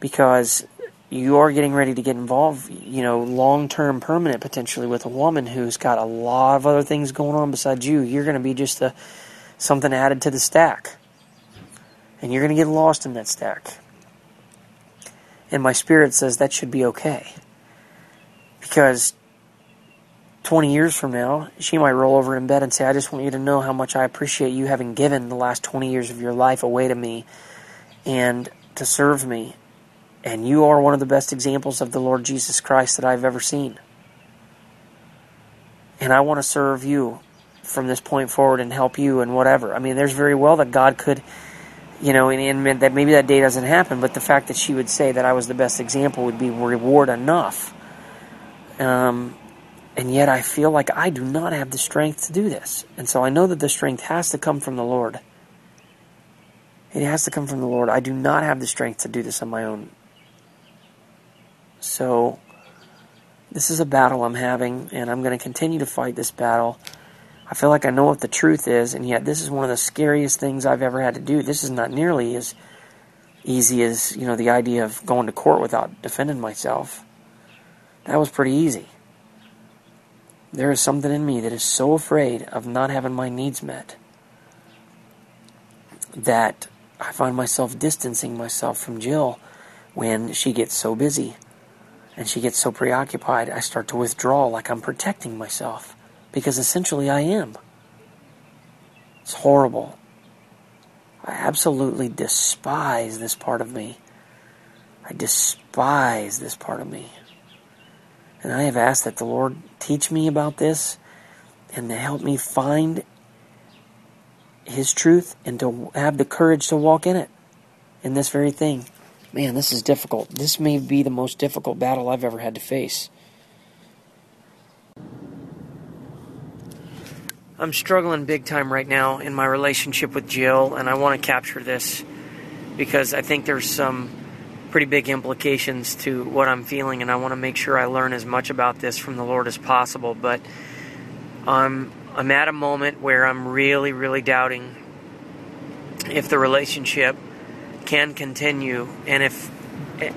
because you are getting ready to get involved, long-term, permanent, potentially, with a woman who's got a lot of other things going on besides you. You're going to be just something added to the stack, and you're going to get lost in that stack. And my spirit says that should be okay, because 20 years from now, she might roll over in bed and say, I just want you to know how much I appreciate you having given the last 20 years of your life away to me and to serve me. And you are one of the best examples of the Lord Jesus Christ that I've ever seen. And I want to serve you from this point forward and help you and whatever. I mean, there's very well that God could, and that maybe that day doesn't happen, but the fact that she would say that I was the best example would be reward enough. And yet I feel like I do not have the strength to do this. And so I know that the strength has to come from the Lord. It has to come from the Lord. I do not have the strength to do this on my own. So this is a battle I'm having, and I'm going to continue to fight this battle. I feel like I know what the truth is, and yet this is one of the scariest things I've ever had to do. This is not nearly as easy as, the idea of going to court without defending myself. That was pretty easy. There is something in me that is so afraid of not having my needs met that I find myself distancing myself from Jill when she gets so busy and she gets so preoccupied. I start to withdraw like I'm protecting myself, because essentially I am. It's horrible. I absolutely despise this part of me. And I have asked that the Lord teach me about this and to help me find His truth and to have the courage to walk in it, in this very thing. Man, this is difficult. This may be the most difficult battle I've ever had to face. I'm struggling big time right now in my relationship with Jill, and I want to capture this because I think there's some pretty big implications to what I'm feeling, and I want to make sure I learn as much about this from the Lord as possible. But I'm at a moment where I'm really, really doubting if the relationship can continue, and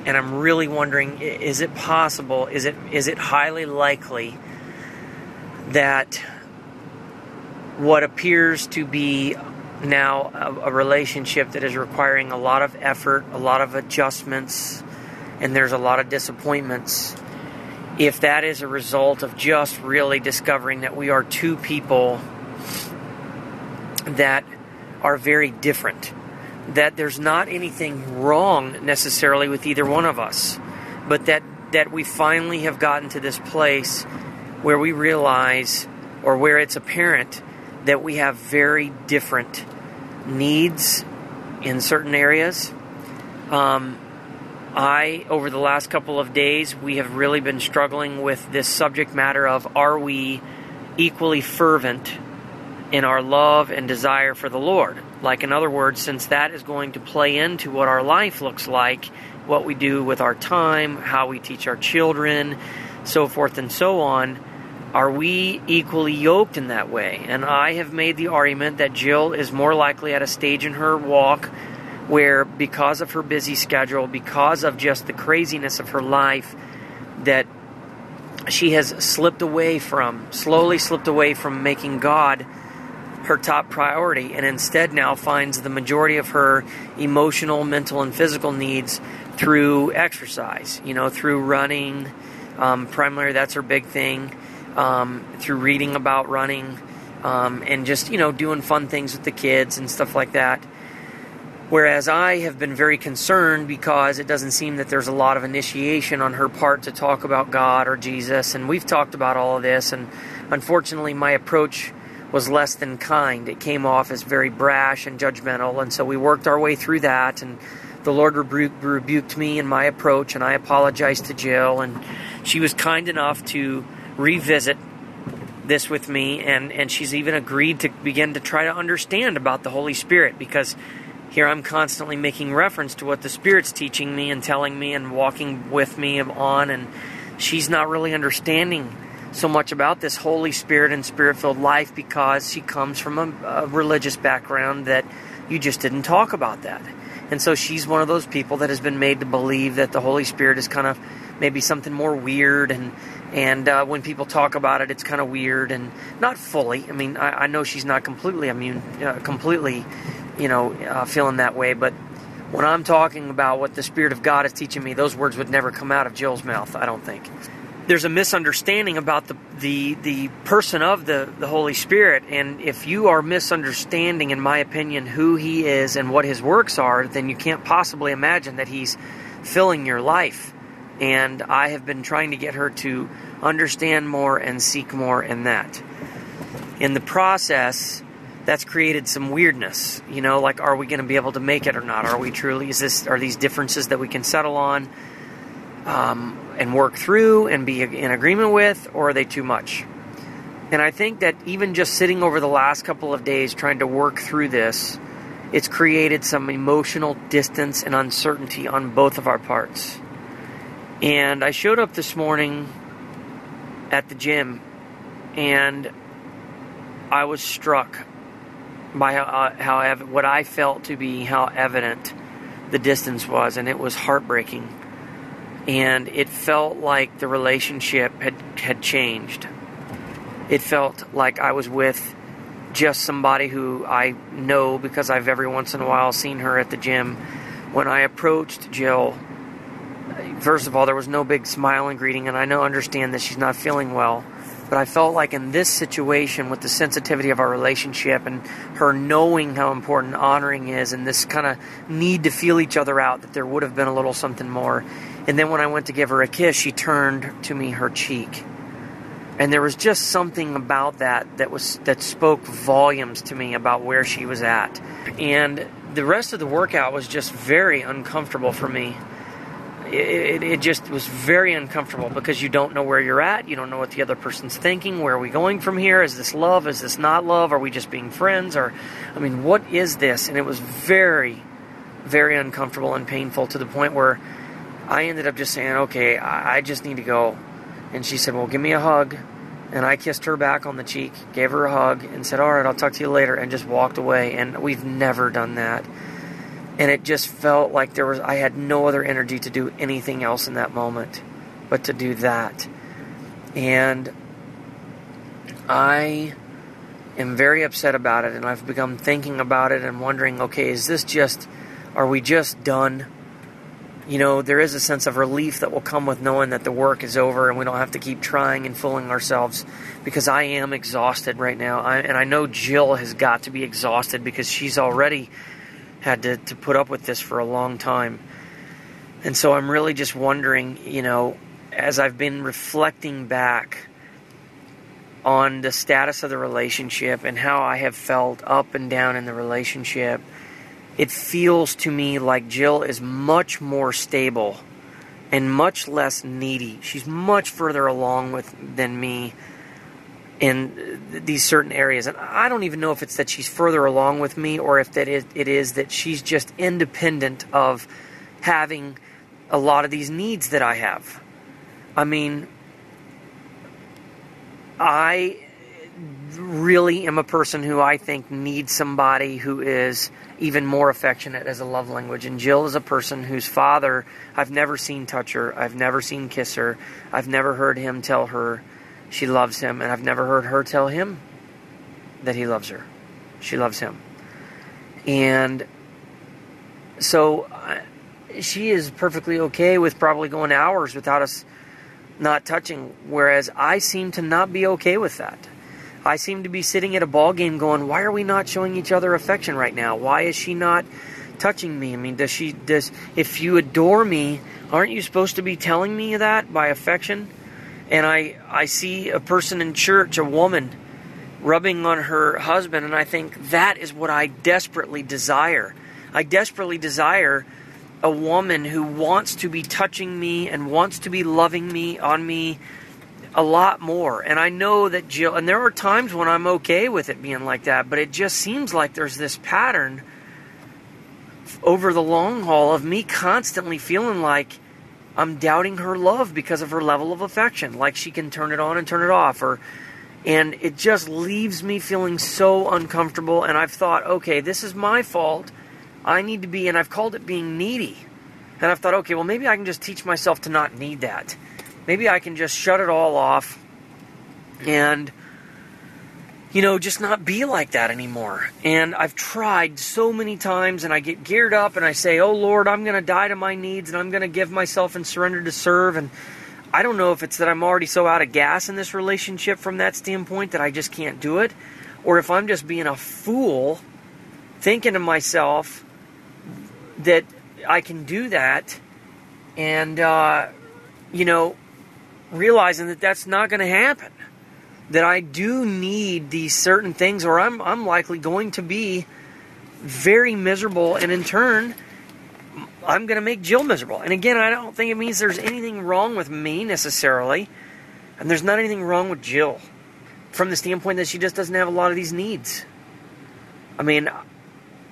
I'm really wondering, is it possible? Is it highly likely that what appears to be now a relationship that is requiring a lot of effort, a lot of adjustments, and there's a lot of disappointments, if that is a result of just really discovering that we are two people that are very different. That there's not anything wrong necessarily with either one of us, but that we finally have gotten to this place where we realize, or where it's apparent, that we have very different needs in certain areas. Over the last couple of days, we have really been struggling with this subject matter of, are we equally fervent in our love and desire for the Lord? Like, in other words, since that is going to play into what our life looks like, what we do with our time, how we teach our children, so forth and so on, are we equally yoked in that way? And I have made the argument that Jill is more likely at a stage in her walk where, because of her busy schedule, because of just the craziness of her life, that she has slowly slipped away from making God her top priority, and instead now finds the majority of her emotional, mental, and physical needs through exercise, through running, primarily that's her big thing, through reading about running, and just, doing fun things with the kids and stuff like that. Whereas I have been very concerned because it doesn't seem that there's a lot of initiation on her part to talk about God or Jesus, and we've talked about all of this, and unfortunately my approach was less than kind. It came off as very brash and judgmental, and so we worked our way through that, and the Lord rebuked me in my approach, and I apologized to Jill, and she was kind enough to revisit this with me, and she's even agreed to begin to try to understand about the Holy Spirit, because here I'm constantly making reference to what the Spirit's teaching me and telling me and walking with me on, and she's not really understanding so much about this Holy Spirit and Spirit-filled life because she comes from a religious background that you just didn't talk about that. And so she's one of those people that has been made to believe that the Holy Spirit is kind of maybe something more weird, and when people talk about it, it's kind of weird and not fully. I mean, I know she's not completely immune, feeling that way. But when I'm talking about what the Spirit of God is teaching me, those words would never come out of Jill's mouth, I don't think. There's a misunderstanding about the person of the Holy Spirit, and if you are misunderstanding, in my opinion, who He is and what His works are, then you can't possibly imagine that He's filling your life. And I have been trying to get her to understand more and seek more in that. In the process, that's created some weirdness. Like, are we going to be able to make it or not? Are we truly? Are these differences that we can settle on and work through and be in agreement with, or are they too much? And I think that even just sitting over the last couple of days trying to work through this, it's created some emotional distance and uncertainty on both of our parts. And I showed up this morning at the gym, and I was struck by what I felt to be how evident the distance was, and it was heartbreaking. And it felt like the relationship had changed. It felt like I was with just somebody who I know because I've every once in a while seen her at the gym. When I approached Jill, first of all, there was no big smile and greeting, and I understand that she's not feeling well, but I felt like in this situation, with the sensitivity of our relationship and her knowing how important honoring is, and this kind of need to feel each other out, that there would have been a little something more. And then when I went to give her a kiss, she turned to me her cheek, and there was just something about that spoke volumes to me about where she was at. And the rest of the workout was just very uncomfortable for me. It just was very uncomfortable because you don't know where you're at. You don't know what the other person's thinking. Where are we going from here? Is this love? Is this not love? Are we just being friends? What is this? And it was very, very uncomfortable and painful, to the point where I ended up just saying, okay, I just need to go. And she said, well, give me a hug. And I kissed her back on the cheek, gave her a hug, and said, all right, I'll talk to you later, and just walked away. And we've never done that. And it just felt like I had no other energy to do anything else in that moment but to do that. And I am very upset about it, and I've begun thinking about it and wondering, okay, are we just done? you know, there is a sense of relief that will come with knowing that the work is over and we don't have to keep trying and fooling ourselves, because I am exhausted right now. And I know Jill has got to be exhausted, because she's already had to put up with this for a long time. And so I'm really just wondering, you know, as I've been reflecting back on the status of the relationship and how I have felt up and down in the relationship, it feels to me like Jill is much more stable and much less needy. She's much further along than me in these certain areas. And I don't even know if it's that she's further along with me, or if that it is that she's just independent of having a lot of these needs that I have. I mean, I really am a person who I think needs somebody who is even more affectionate as a love language. And Jill is a person whose father, I've never seen touch her. I've never seen kiss her. I've never heard him tell her she loves him. And I've never heard her tell him that he loves her. She loves him. And so she is perfectly okay with probably going hours without us not touching, whereas I seem to not be okay with that. I seem to be sitting at a ball game going, why are we not showing each other affection right now? Why is she not touching me? I mean, if you adore me, aren't you supposed to be telling me that by affection? And I see a person in church, a woman, rubbing on her husband, and I think that is what I desperately desire. I desperately desire a woman who wants to be touching me and wants to be loving me on me a lot more. And I know that Jill, and there are times when I'm okay with it being like that, but it just seems like there's this pattern over the long haul of me constantly feeling like I'm doubting her love because of her level of affection, like she can turn it on and turn it off, and it just leaves me feeling so uncomfortable. And I've thought, okay, this is my fault. I need to be, and I've called it being needy. And I've thought, okay, well, maybe I can just teach myself to not need that. Maybe I can just shut it all off and, you know, just not be like that anymore. And I've tried so many times, and I get geared up and I say, oh, Lord, I'm going to die to my needs and I'm going to give myself and surrender to serve. And I don't know if it's that I'm already so out of gas in this relationship from that standpoint that I just can't do it, or if I'm just being a fool thinking to myself that I can do that, and, you know, realizing that that's not going to happen, that I do need these certain things, or I'm likely going to be very miserable, and in turn, I'm going to make Jill miserable. And again, I don't think it means there's anything wrong with me necessarily, and there's not anything wrong with Jill from the standpoint that she just doesn't have a lot of these needs. I mean,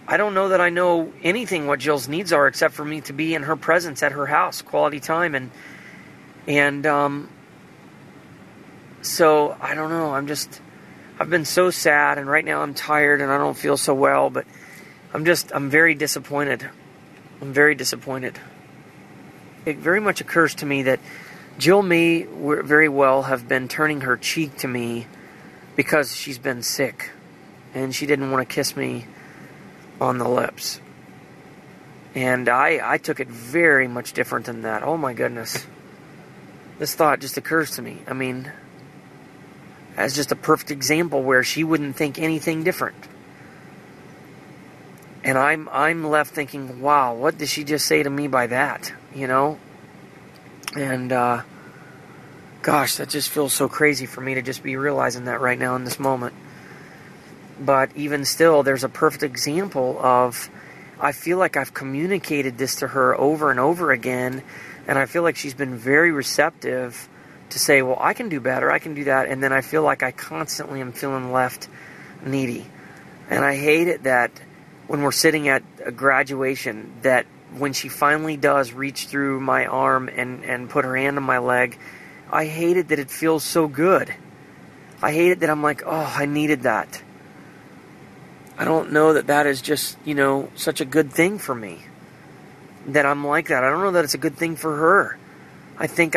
I don't know that I know anything what Jill's needs are except for me to be in her presence at her house, quality time, and so I don't know. I've been so sad, and right now I'm tired and I don't feel so well, but I'm very disappointed. I'm very disappointed. It very much occurs to me that Jill may very well have been turning her cheek to me because she's been sick and she didn't want to kiss me on the lips. And I took it very much different than that. Oh my goodness. This thought just occurs to me. I mean, as just a perfect example where she wouldn't think anything different. And I'm left thinking, wow, what did she just say to me by that? You know? And gosh, that just feels so crazy for me to just be realizing that right now in this moment. But even still, there's a perfect example of, I feel like I've communicated this to her over and over again, and I feel like she's been very receptive to say, well, I can do better, I can do that, and then I feel like I constantly am feeling left needy. And I hate it that when we're sitting at a graduation, that when she finally does reach through my arm and put her hand on my leg, I hate it that it feels so good. I hate it that I'm like, oh, I needed that. I don't know that that is just, you know, such a good thing for me, that I'm like that. I don't know that it's a good thing for her. I think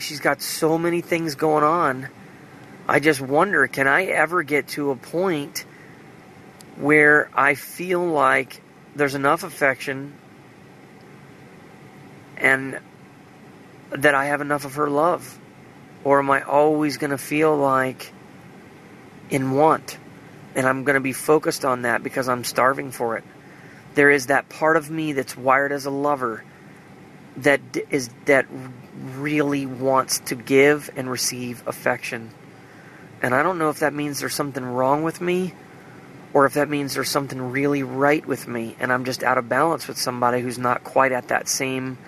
she's got so many things going on. I just wonder, can I ever get to a point where I feel like there's enough affection and that I have enough of her love? Or am I always going to feel like in want? And I'm going to be focused on that because I'm starving for it. There is that part of me that's wired as a lover that really wants to give and receive affection. And I don't know if that means there's something wrong with me, or if that means there's something really right with me and I'm just out of balance with somebody who's not quite at that same,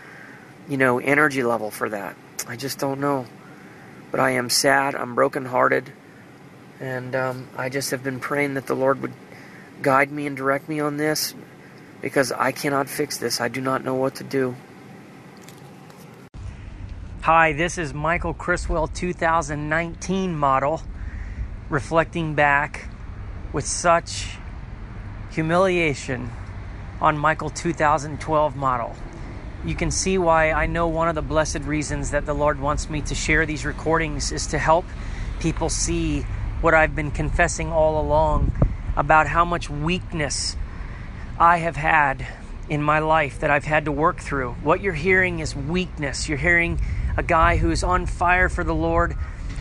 energy level for that. I just don't know. But I am sad. I'm brokenhearted. And I just have been praying that the Lord would guide me and direct me on this, because I cannot fix this. I do not know what to do. Hi, this is Michael Criswell, 2019 model, reflecting back with such humiliation on Michael 2012 model. You can see why I know one of the blessed reasons that the Lord wants me to share these recordings is to help people see what I've been confessing all along about how much weakness I have had in my life that I've had to work through. What you're hearing is weakness. You're hearing a guy who's on fire for the Lord,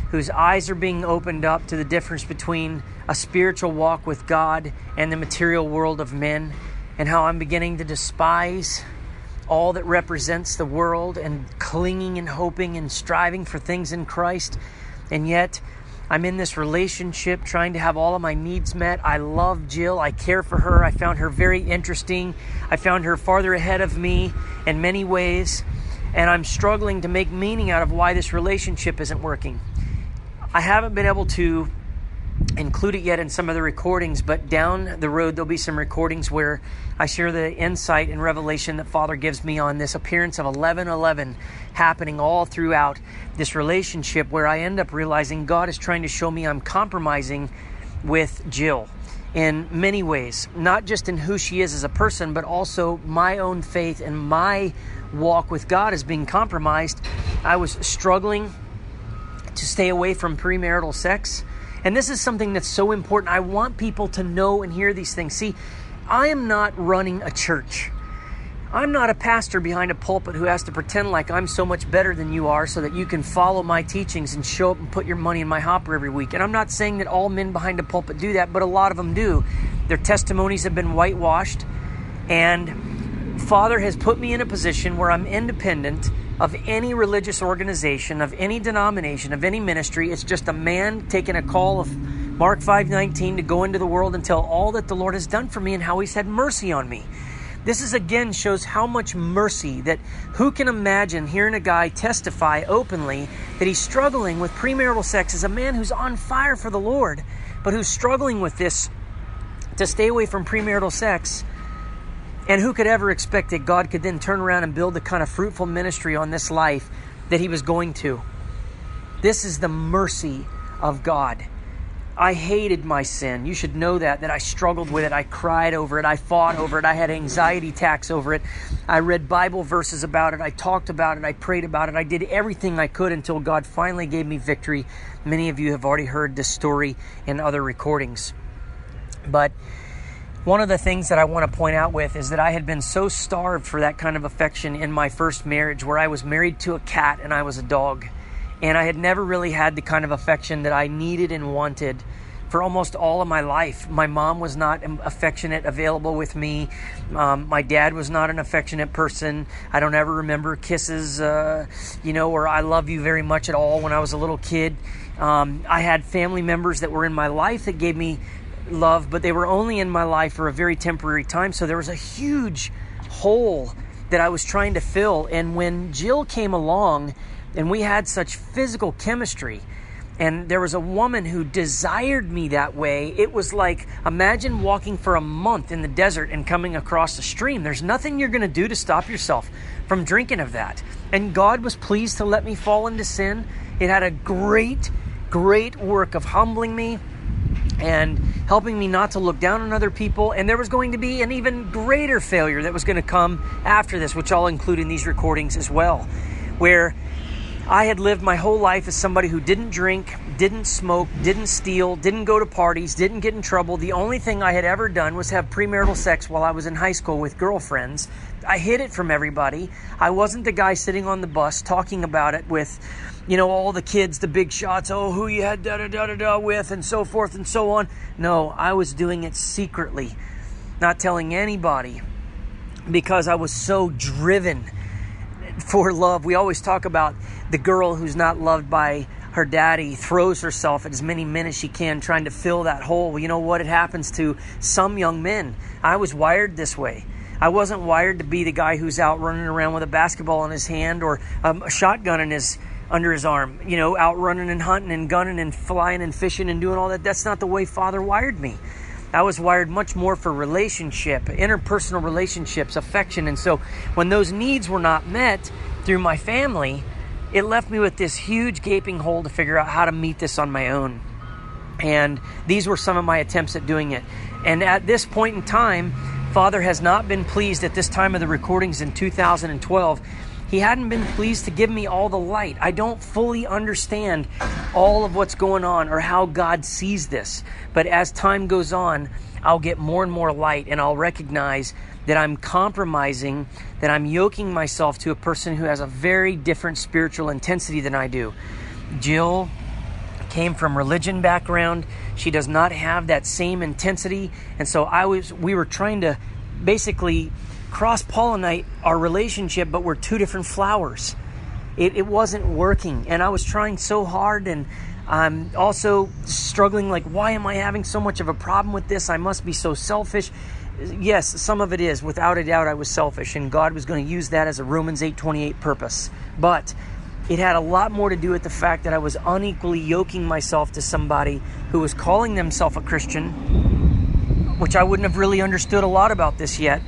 whose eyes are being opened up to the difference between a spiritual walk with God and the material world of men, and how I'm beginning to despise all that represents the world and clinging and hoping and striving for things in Christ. And yet I'm in this relationship trying to have all of my needs met. I love Jill. I care for her. I found her very interesting. I found her farther ahead of me in many ways. And I'm struggling to make meaning out of why this relationship isn't working. I haven't been able to include it yet in some of the recordings, but down the road there'll be some recordings where I share the insight and revelation that Father gives me on this appearance of 11:11 happening all throughout this relationship, where I end up realizing God is trying to show me I'm compromising with Jill in many ways, not just in who she is as a person, but also my own faith and my walk with God is being compromised. I was struggling to stay away from premarital sex. And this is something that's so important. I want people to know and hear these things. See, I am not running a church. I'm not a pastor behind a pulpit who has to pretend like I'm so much better than you are so that you can follow my teachings and show up and put your money in my hopper every week. And I'm not saying that all men behind a pulpit do that, but a lot of them do. Their testimonies have been whitewashed. And Father has put me in a position where I'm independent of any religious organization, of any denomination, of any ministry. It's just a man taking a call of Mark 5:19 to go into the world and tell all that the Lord has done for me and how he's had mercy on me. This is again shows how much mercy, that who can imagine hearing a guy testify openly that he's struggling with premarital sex as a man who's on fire for the Lord, but who's struggling with this to stay away from premarital sex. And who could ever expect that God could then turn around and build the kind of fruitful ministry on this life that he was going to? This is the mercy of God. I hated my sin. You should know that I struggled with it. I cried over it. I fought over it. I had anxiety attacks over it. I read Bible verses about it. I talked about it. I prayed about it. I did everything I could until God finally gave me victory. Many of you have already heard this story in other recordings. But one of the things that I want to point out with is that I had been so starved for that kind of affection in my first marriage, where I was married to a cat and I was a dog. And I had never really had the kind of affection that I needed and wanted for almost all of my life. My mom was not affectionate, available with me. My dad was not an affectionate person. I don't ever remember kisses, or I love you very much at all when I was a little kid. I had family members that were in my life that gave me love, but they were only in my life for a very temporary time. So there was a huge hole that I was trying to fill. And when Jill came along and we had such physical chemistry, and there was a woman who desired me that way, it was like, imagine walking for a month in the desert and coming across a stream. There's nothing you're going to do to stop yourself from drinking of that. And God was pleased to let me fall into sin. It had a great work of humbling me and helping me not to look down on other people. And there was going to be an even greater failure that was going to come after this, which I'll include in these recordings as well, where I had lived my whole life as somebody who didn't drink, didn't smoke, didn't steal, didn't go to parties, didn't get in trouble. The only thing I had ever done was have premarital sex while I was in high school with girlfriends. I hid it from everybody. I wasn't the guy sitting on the bus talking about it with, you know, all the kids, the big shots, oh, who you had da-da-da-da-da with, and so forth and so on. No, I was doing it secretly, not telling anybody, because I was so driven for love. We always talk about the girl who's not loved by her daddy throws herself at as many men as she can, trying to fill that hole. Well, you know what? It happens to some young men. I was wired this way. I wasn't wired to be the guy who's out running around with a basketball in his hand or a shotgun under his arm, you know, out running and hunting and gunning and flying and fishing and doing all that. That's not the way Father wired me. I was wired much more for relationship, interpersonal relationships, affection. And so when those needs were not met through my family, it left me with this huge gaping hole to figure out how to meet this on my own. And these were some of my attempts at doing it. And at this point in time, Father has not been pleased at this time of the recordings in 2012. He hadn't been pleased to give me all the light. I don't fully understand all of what's going on or how God sees this. But as time goes on, I'll get more and more light, and I'll recognize that I'm compromising, that I'm yoking myself to a person who has a very different spiritual intensity than I do. Jill came from religion background. She does not have that same intensity. And so we were trying to basically cross-pollinate our relationship, but we're two different flowers. It wasn't working, and I was trying so hard, and I'm also struggling, like, why am I having so much of a problem with this? I must be so selfish. Yes, some of it is. Without a doubt, I was selfish, and God was going to use that as a Romans 8:28 purpose. But it had a lot more to do with the fact that I was unequally yoking myself to somebody who was calling themselves a Christian, which I wouldn't have really understood a lot about this yet,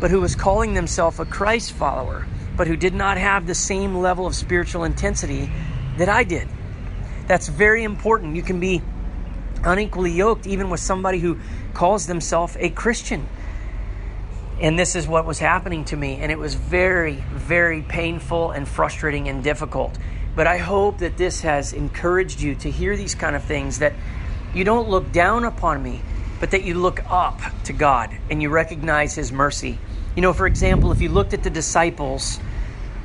but who was calling themselves a Christ follower, but who did not have the same level of spiritual intensity that I did. That's very important. You can be unequally yoked even with somebody who calls themselves a Christian. And this is what was happening to me, and it was very, very painful and frustrating and difficult. But I hope that this has encouraged you to hear these kind of things, that you don't look down upon me, but that you look up to God and you recognize His mercy. You know, for example, if you looked at the disciples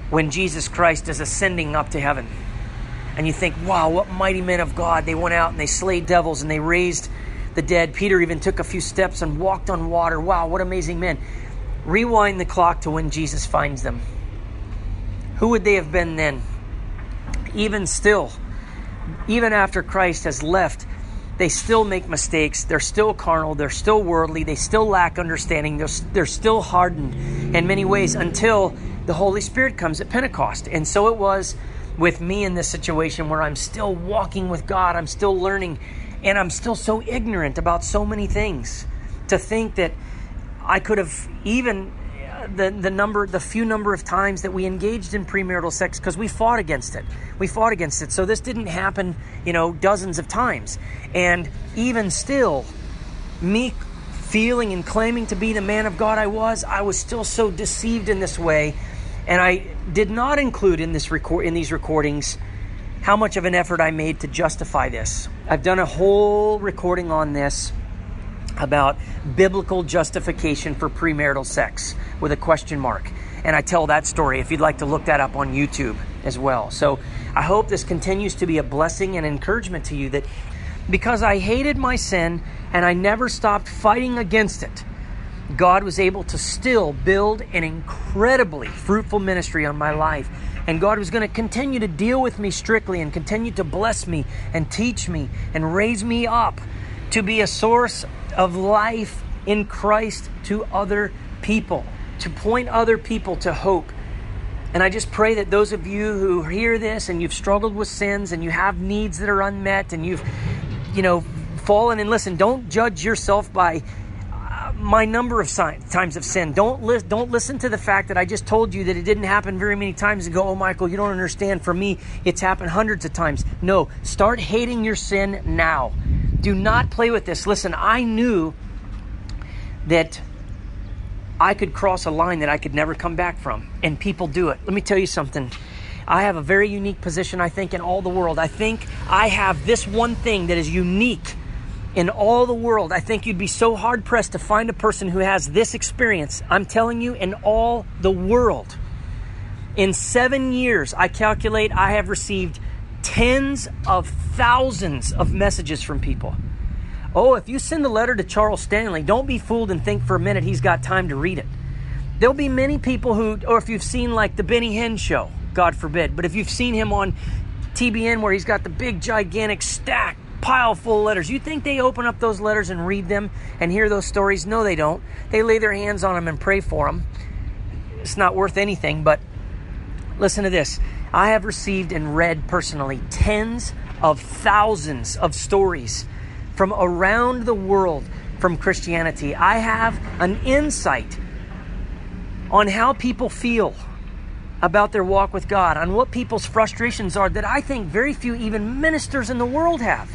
when Jesus Christ is ascending up to heaven, and you think, wow, what mighty men of God. They went out and they slayed devils and they raised the dead. Peter even took a few steps and walked on water. Wow, what amazing men. Rewind the clock to when Jesus finds them. Who would they have been then? Even still, even after Christ has left, they still make mistakes. They're still carnal. They're still worldly. They still lack understanding. They're still hardened in many ways until the Holy Spirit comes at Pentecost. And so it was with me in this situation where I'm still walking with God. I'm still learning, and I'm still so ignorant about so many things. To think that I could have even the few number of times that we engaged in premarital sex, because we fought against it. So this didn't happen, you know, dozens of times. And even still, me feeling and claiming to be the man of God I was still so deceived in this way. And I did not include in these recordings how much of an effort I made to justify this. I've done a whole recording on this about biblical justification for premarital sex with a question mark. And I tell that story if you'd like to look that up on YouTube as well. So I hope this continues to be a blessing and encouragement to you, that because I hated my sin and I never stopped fighting against it, God was able to still build an incredibly fruitful ministry on my life. And God was going to continue to deal with me strictly and continue to bless me and teach me and raise me up to be a source of life in Christ to other people, to point other people to hope. And I just pray that those of you who hear this and you've struggled with sins and you have needs that are unmet and you've, you know, fallen, and listen, don't judge yourself by my number of times of sin. Don't listen to the fact that I just told you that it didn't happen very many times ago. Oh, Michael, you don't understand. For me, it's happened hundreds of times. No, start hating your sin now. Do not play with this. Listen, I knew that I could cross a line that I could never come back from, and people do it. Let me tell you something. I have a very unique position, I think, in all the world. I think I have this one thing that is unique in all the world. I think you'd be so hard-pressed to find a person who has this experience. I'm telling you, in all the world. In 7 years, I calculate I have received tens of thousands of messages from people. Oh, if you send a letter to Charles Stanley, don't be fooled and think for a minute he's got time to read it. There'll be many people who, or if you've seen like the Benny Hinn show, God forbid, but if you've seen him on TBN where he's got the big gigantic stack pile full of letters, you think they open up those letters and read them and hear those stories? No, they don't. They lay their hands on them and pray for them. It's not worth anything, but listen to this. I have received and read personally tens of thousands of stories from around the world from Christianity. I have an insight on how people feel about their walk with God, on what people's frustrations are that I think very few even ministers in the world have.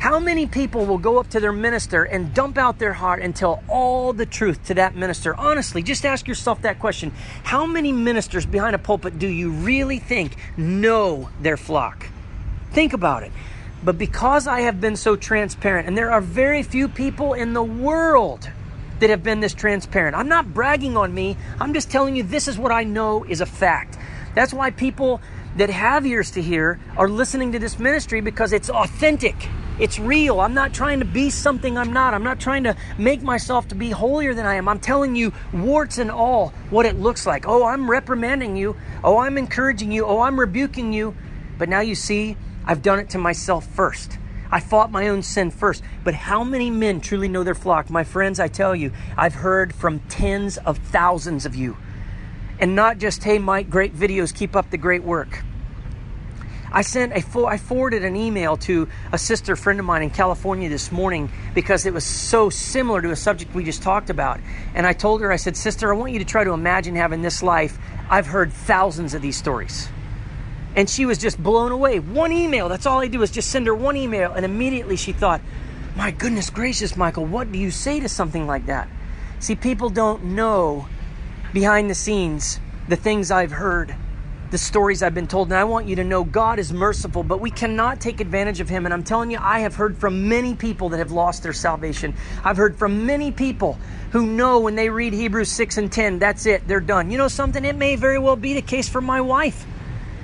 How many people will go up to their minister and dump out their heart and tell all the truth to that minister? Honestly, just ask yourself that question. How many ministers behind a pulpit do you really think know their flock? Think about it. But because I have been so transparent, and there are very few people in the world that have been this transparent. I'm not bragging on me. I'm just telling you this is what I know is a fact. That's why people that have ears to hear are listening to this ministry, because it's authentic. It's real. I'm not trying to be something I'm not. I'm not trying to make myself to be holier than I am. I'm telling you, warts and all, what it looks like. Oh, I'm reprimanding you. Oh, I'm encouraging you. Oh, I'm rebuking you. But now you see, I've done it to myself first. I fought my own sin first. But how many men truly know their flock? My friends, I tell you, I've heard from tens of thousands of you. And not just, hey, Mike, great videos. Keep up the great work. I forwarded an email to a sister friend of mine in California this morning because it was so similar to a subject we just talked about. And I told her, I said, sister, I want you to try to imagine having this life. I've heard thousands of these stories. And she was just blown away. One email. That's all I do is just send her one email. And immediately she thought, my goodness gracious, Michael, what do you say to something like that? See, people don't know behind the scenes the things I've heard, the stories I've been told. And I want you to know God is merciful, but we cannot take advantage of him. And I'm telling you, I have heard from many people that have lost their salvation. I've heard from many people who know when they read Hebrews 6 and 10, that's it, they're done. You know something? It may very well be the case for my wife.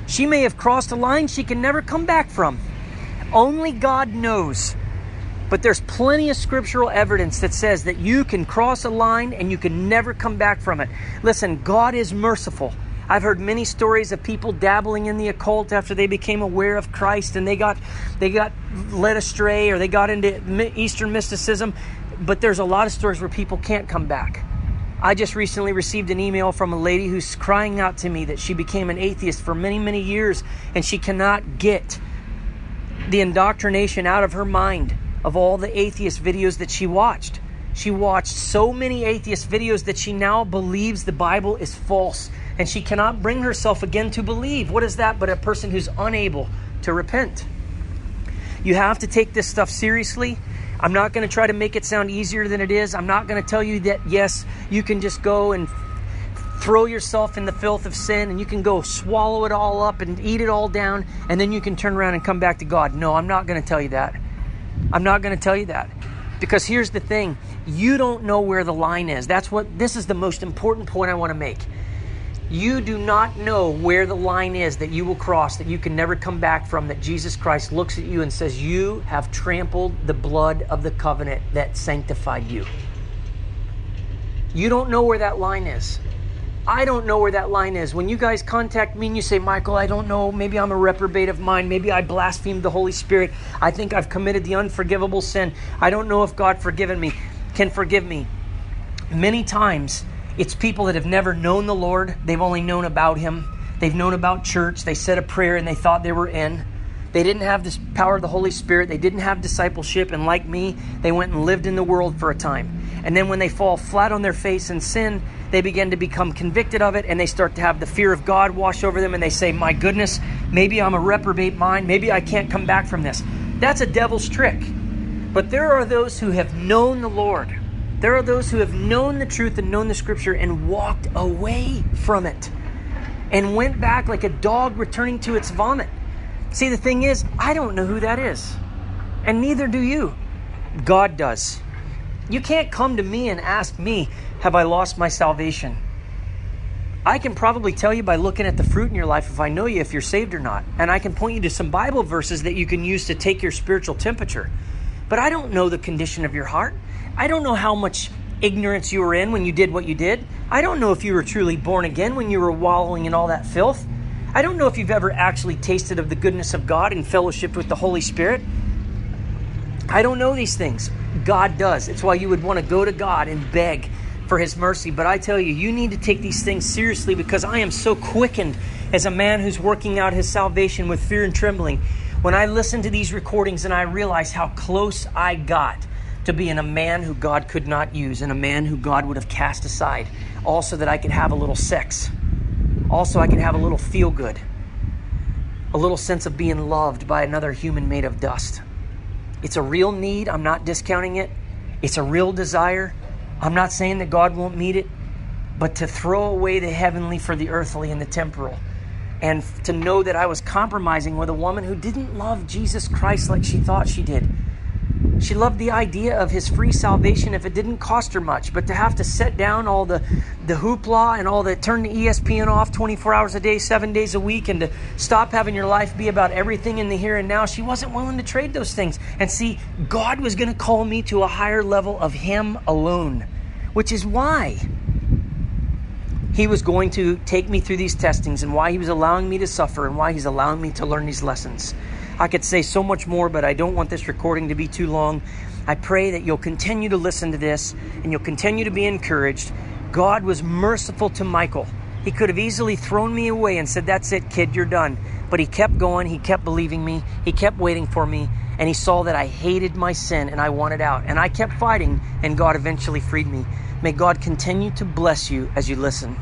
She may have crossed a line she can never come back from. Only God knows. But there's plenty of scriptural evidence that says that you can cross a line and you can never come back from it. Listen, God is merciful. I've heard many stories of people dabbling in the occult after they became aware of Christ and they got led astray or they got into Eastern mysticism. But there's a lot of stories where people can't come back. I just recently received an email from a lady who's crying out to me that she became an atheist for many, many years and she cannot get the indoctrination out of her mind of all the atheist videos that she watched. She watched so many atheist videos that she now believes the Bible is false. And she cannot bring herself again to believe. What is that but a person who's unable to repent? You have to take this stuff seriously. I'm not going to try to make it sound easier than it is. I'm not going to tell you that, yes, you can just go and throw yourself in the filth of sin and you can go swallow it all up and eat it all down and then you can turn around and come back to God. No, I'm not going to tell you that. I'm not going to tell you that. Because here's the thing. You don't know where the line is. This is the most important point I want to make. You do not know where the line is that you will cross, that you can never come back from, that Jesus Christ looks at you and says, you have trampled the blood of the covenant that sanctified you. You don't know where that line is. I don't know where that line is. When you guys contact me and you say, Michael, I don't know, maybe I'm a reprobate of mind, maybe I blasphemed the Holy Spirit, I think I've committed the unforgivable sin, I don't know if God can forgive me. Many times, it's people that have never known the Lord. They've only known about Him. They've known about church. They said a prayer and they thought they were in. They didn't have this power of the Holy Spirit. They didn't have discipleship. And like me, they went and lived in the world for a time. And then when they fall flat on their face in sin, they begin to become convicted of it. And they start to have the fear of God wash over them. And they say, my goodness, maybe I'm a reprobate mind. Maybe I can't come back from this. That's a devil's trick. But there are those who have known the Lord. There are those who have known the truth and known the scripture and walked away from it. and went back like a dog returning to its vomit. See, the thing is, I don't know who that is, and neither do you. God does. You can't come to me and ask me, have I lost my salvation? I can probably tell you by looking at the fruit in your life if I know you, if you're saved or not. And I can point you to some Bible verses that you can use to take your spiritual temperature. But I don't know the condition of your heart. I don't know how much ignorance you were in when you did what you did. I don't know if you were truly born again when you were wallowing in all that filth. I don't know if you've ever actually tasted of the goodness of God and fellowshiped with the Holy Spirit. I don't know these things. God does. It's why you would want to go to God and beg for his mercy. But I tell you, you need to take these things seriously, because I am so quickened as a man who's working out his salvation with fear and trembling when I listen to these recordings, and I realize how close I got to being a man who God could not use and a man who God would have cast aside. Also, that I could have a little sex. Also, I could have a little feel good. A little sense of being loved by another human made of dust. It's a real need. I'm not discounting it. It's a real desire. I'm not saying that God won't meet it, but to throw away the heavenly for the earthly and the temporal, and to know that I was compromising with a woman who didn't love Jesus Christ like she thought she did. She loved the idea of his free salvation if it didn't cost her much, but to have to set down all the hoopla and all that, turn the ESPN off 24 hours a day, 7 days a week, and to stop having your life be about everything in the here and now, she wasn't willing to trade those things. And see, God was going to call me to a higher level of him alone, which is why he was going to take me through these testings, and why he was allowing me to suffer, and why he's allowing me to learn these lessons. I could say so much more, but I don't want this recording to be too long. I pray that you'll continue to listen to this, and you'll continue to be encouraged. God was merciful to Michael. He could have easily thrown me away and said, that's it, kid, you're done. But he kept going. He kept believing me. He kept waiting for me. And he saw that I hated my sin and I wanted out. And I kept fighting, and God eventually freed me. May God continue to bless you as you listen.